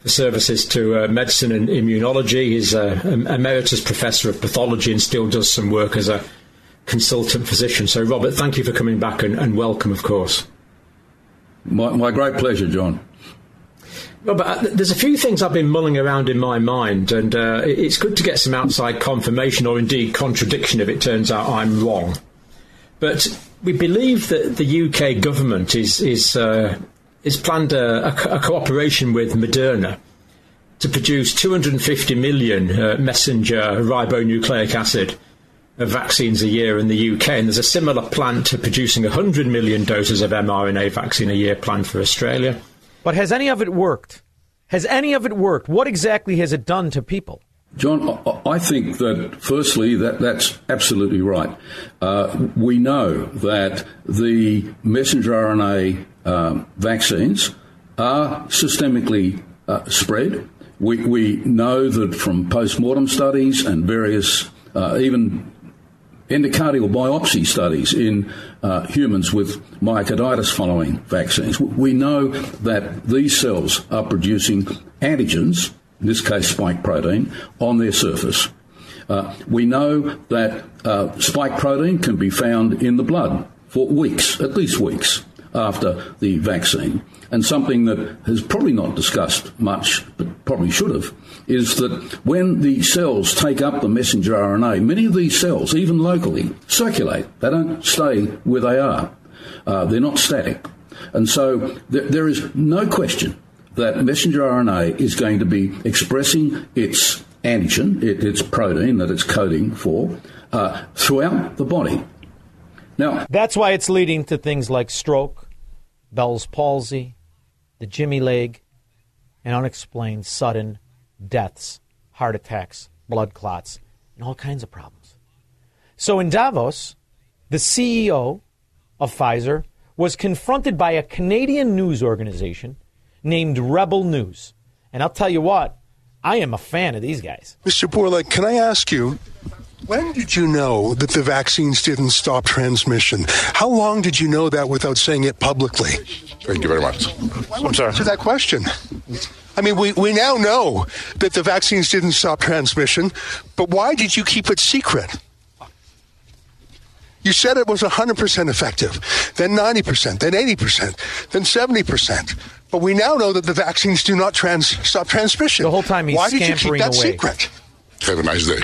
services to medicine and immunology. He's an emeritus professor of pathology and still does some work as a consultant physician. So, Robert, thank you for coming back and welcome, of course. My great pleasure, John. Robert, there's a few things I've been mulling around in my mind, and it's good to get some outside confirmation or indeed contradiction if it turns out I'm wrong. But we believe that the UK government is planned a cooperation with Moderna to produce 250 million messenger ribonucleic acid vaccines a year in the UK, and there's a similar plant to producing 100 million doses of mRNA vaccine a year planned for Australia. But has any of it worked? Has any of it worked? What exactly has it done to people? John, I think that, firstly, that's absolutely right. We know that the messenger RNA vaccines are systemically spread. We know that from post-mortem studies and various even endocardial biopsy studies in humans with myocarditis following vaccines. We know that these cells are producing antigens, in this case spike protein, on their surface. We know that spike protein can be found in the blood for weeks, at least weeks, after the vaccine. And something that has probably not discussed much, but probably should have, is that when the cells take up the messenger RNA, many of these cells, even locally, circulate. They don't stay where they are. They're not static. And so there is no question that messenger RNA is going to be expressing its antigen, its protein that it's coding for, throughout the body. Now, that's why it's leading to things like stroke, Bell's palsy, the Jimmy leg, and unexplained sudden deaths, heart attacks, blood clots, and all kinds of problems. So in Davos, the CEO of Pfizer was confronted by a Canadian news organization named Rebel News. And I'll tell you what, I am a fan of these guys. Mr. Borla, can I ask you, when did you know that the vaccines didn't stop transmission? How long did you know that without saying it publicly? Thank you very much. Why would you answer that question? I mean, we now know that the vaccines didn't stop transmission, but why did you keep it secret? You said it was 100% effective, then 90%, then 80%, then 70%. But we now know that the vaccines do not stop transmission. The whole time he's scampering away. Why did you keep that secret? Have a nice day.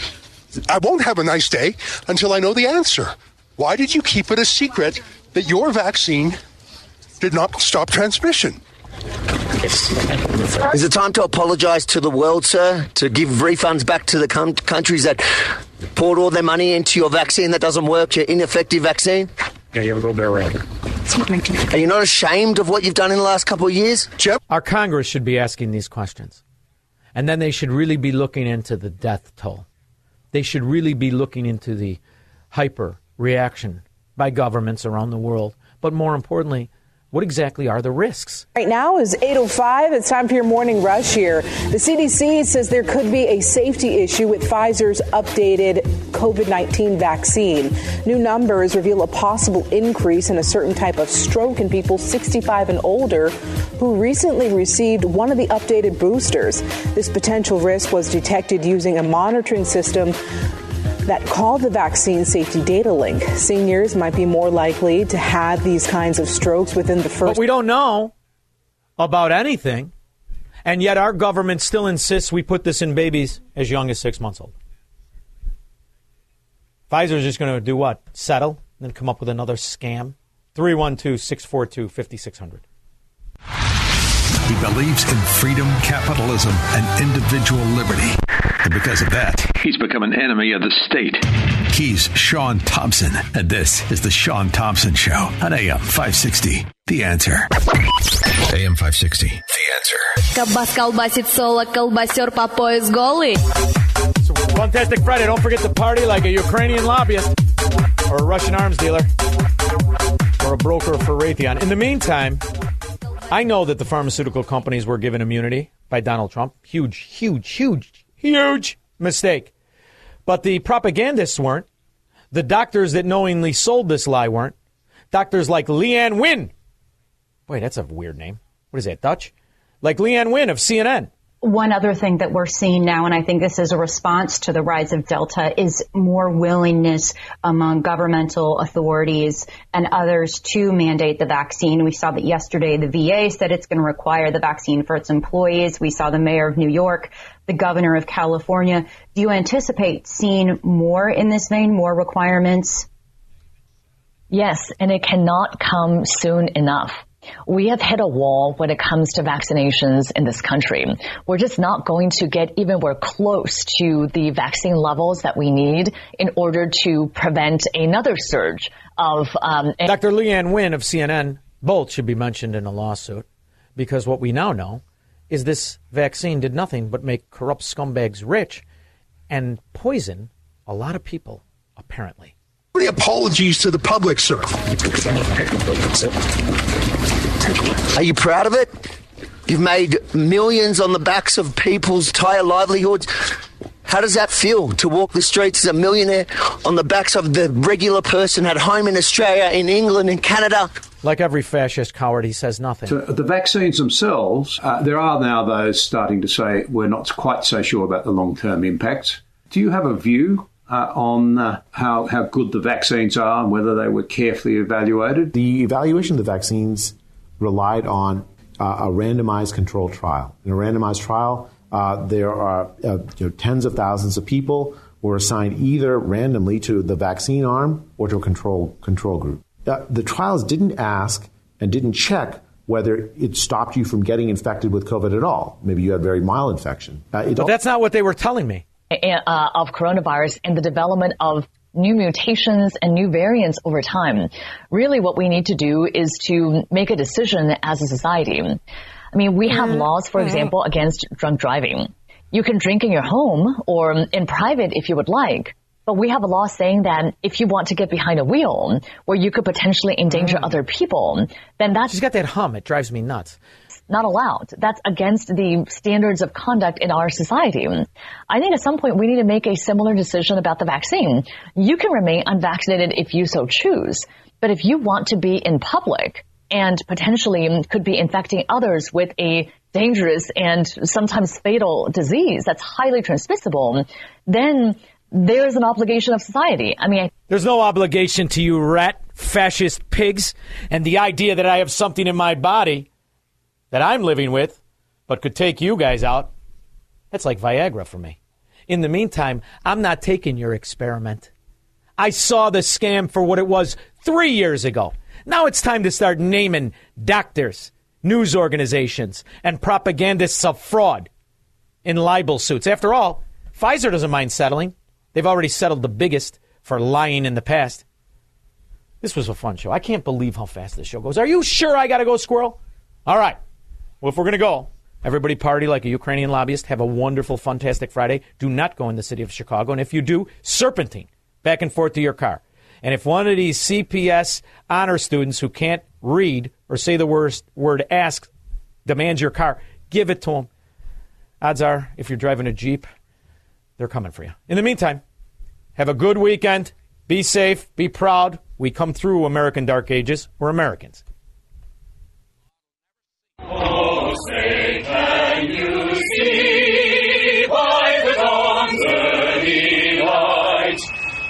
I won't have a nice day until I know the answer. Why did you keep it a secret that your vaccine did not stop transmission? Is it time to apologise to the world, sir? To give refunds back to the countries that poured all their money into your vaccine that doesn't work, your ineffective vaccine? Yeah, you have a little bit around it. Are you not ashamed of what you've done in the last couple of years? Our Congress should be asking these questions. And then they should really be looking into the death toll. They should really be looking into the hyper reaction by governments around the world. But more importantly, what exactly are the risks? Right now is 8:05. It's time for your morning rush here. The CDC says there could be a safety issue with Pfizer's updated COVID-19 vaccine. New numbers reveal a possible increase in a certain type of stroke in people 65 and older who recently received one of the updated boosters. This potential risk was detected using a monitoring system that called the vaccine safety data link. Seniors might be more likely to have these kinds of strokes within the first... But we don't know about anything, and yet our government still insists we put this in babies as young as 6 months old. Pfizer's just going to do what? Settle and then come up with another scam? 312-642-5600. He believes in freedom, capitalism, and individual liberty. And because of that, he's become an enemy of the state. He's Sean Thompson, and this is The Sean Thompson Show on AM 560. The Answer. AM 560. The Answer. Колбас колбасит соло, колбасер по пояс голый. Fantastic Friday. Don't forget to party like a Ukrainian lobbyist or a Russian arms dealer or a broker for Raytheon. In the meantime, I know that the pharmaceutical companies were given immunity by Donald Trump. Huge mistake. But the propagandists weren't. The doctors that knowingly sold this lie weren't. Doctors like Leana Wen. Boy, that's a weird name. What is that, Dutch? Like Leana Wen of CNN. One other thing that we're seeing now, and I think this is a response to the rise of Delta, is more willingness among governmental authorities and others to mandate the vaccine. We saw that yesterday the VA said it's going to require the vaccine for its employees. We saw the mayor of New York, the governor of California. Do you anticipate seeing more in this vein, more requirements? Yes, and it cannot come soon enough. We have hit a wall when it comes to vaccinations in this country. We're just not going to get anywhere close to the vaccine levels that we need in order to prevent another surge of... Dr. Leana Wen of CNN, both should be mentioned in a lawsuit, because what we now know is this vaccine did nothing but make corrupt scumbags rich and poison a lot of people, apparently. The apologies to the public, sir. Are you proud of it? You've made millions on the backs of people's entire livelihoods. How does that feel to walk the streets as a millionaire on the backs of the regular person at home in Australia, in England, in Canada? Like every fascist coward, he says nothing. So the vaccines themselves, there are now those starting to say we're not quite so sure about the long-term impacts. Do you have a view on how good the vaccines are and whether they were carefully evaluated? The evaluation of the vaccines relied on a randomized controlled trial. In a randomized trial, there are tens of thousands of people were assigned either randomly to the vaccine arm or to a control group. The trials didn't ask and didn't check whether it stopped you from getting infected with COVID at all. Maybe you had very mild infection. But that's not what they were telling me. Of coronavirus and the development of new mutations and new variants over time. Really what we need to do is to make a decision as a society. I mean, we have laws, for example, against drunk driving. You can drink in your home or in private if you would like, but we have a law saying that if you want to get behind a wheel where you could potentially endanger other people, then that's... She's got that hum. It drives me nuts. Not allowed. That's against the standards of conduct in our society. I think at some point we need to make a similar decision about the vaccine. You can remain unvaccinated if you so choose, but if you want to be in public and potentially could be infecting others with a dangerous and sometimes fatal disease that's highly transmissible, then there's an obligation of society. I mean, there's no obligation to you rat fascist pigs, and the idea that I have something in my body that I'm living with, but could take you guys out, that's like Viagra for me. In the meantime, I'm not taking your experiment. I saw the scam for what it was 3 years ago. Now it's time to start naming doctors, news organizations, and propagandists of fraud in libel suits. After all, Pfizer doesn't mind settling. They've already settled the biggest for lying in the past. This was a fun show. I can't believe how fast this show goes. Are you sure I got to go, squirrel? All right. Well, if we're going to go, everybody party like a Ukrainian lobbyist. Have a wonderful, fantastic Friday. Do not go in the city of Chicago. And if you do, serpentine back and forth to your car. And if one of these CPS honor students who can't read or say the word ask demands your car, give it to them. Odds are, if you're driving a Jeep, they're coming for you. In the meantime, have a good weekend. Be safe. Be proud. We come through American Dark Ages. We're Americans. Oh, say can you see why the dawn's early light?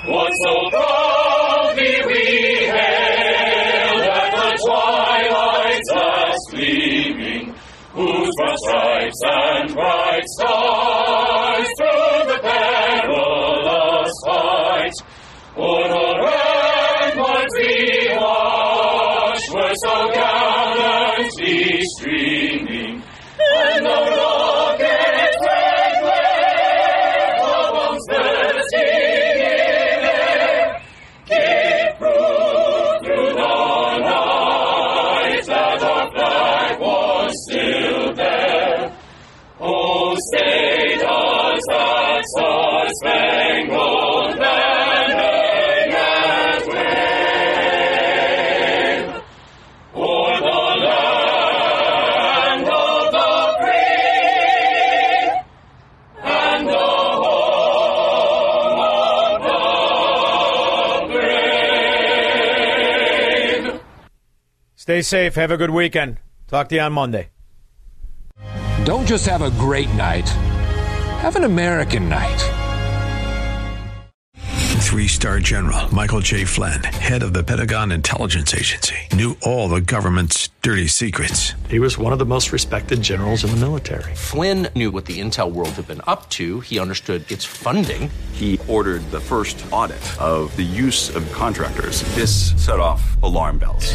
What so proudly we hailed at the twilight's last gleaming, whose broad stripes and bright stars through the perilous fight, o'er the ramparts we watched were so gallantly streaming, and the rocket's red glare amongst the stinging air gave proof through the night that our flag was still there. Oh, say does that star-spangled banner yet wave o'er the land Stay safe. Have a good weekend. Talk to you on Monday. Don't just have a great night. Have an American night. 3-star General Michael J. Flynn, head of the Pentagon Intelligence Agency, knew all the government's dirty secrets. He was one of the most respected generals in the military. Flynn knew what the intel world had been up to. He understood its funding. He ordered the first audit of the use of contractors. This set off alarm bells.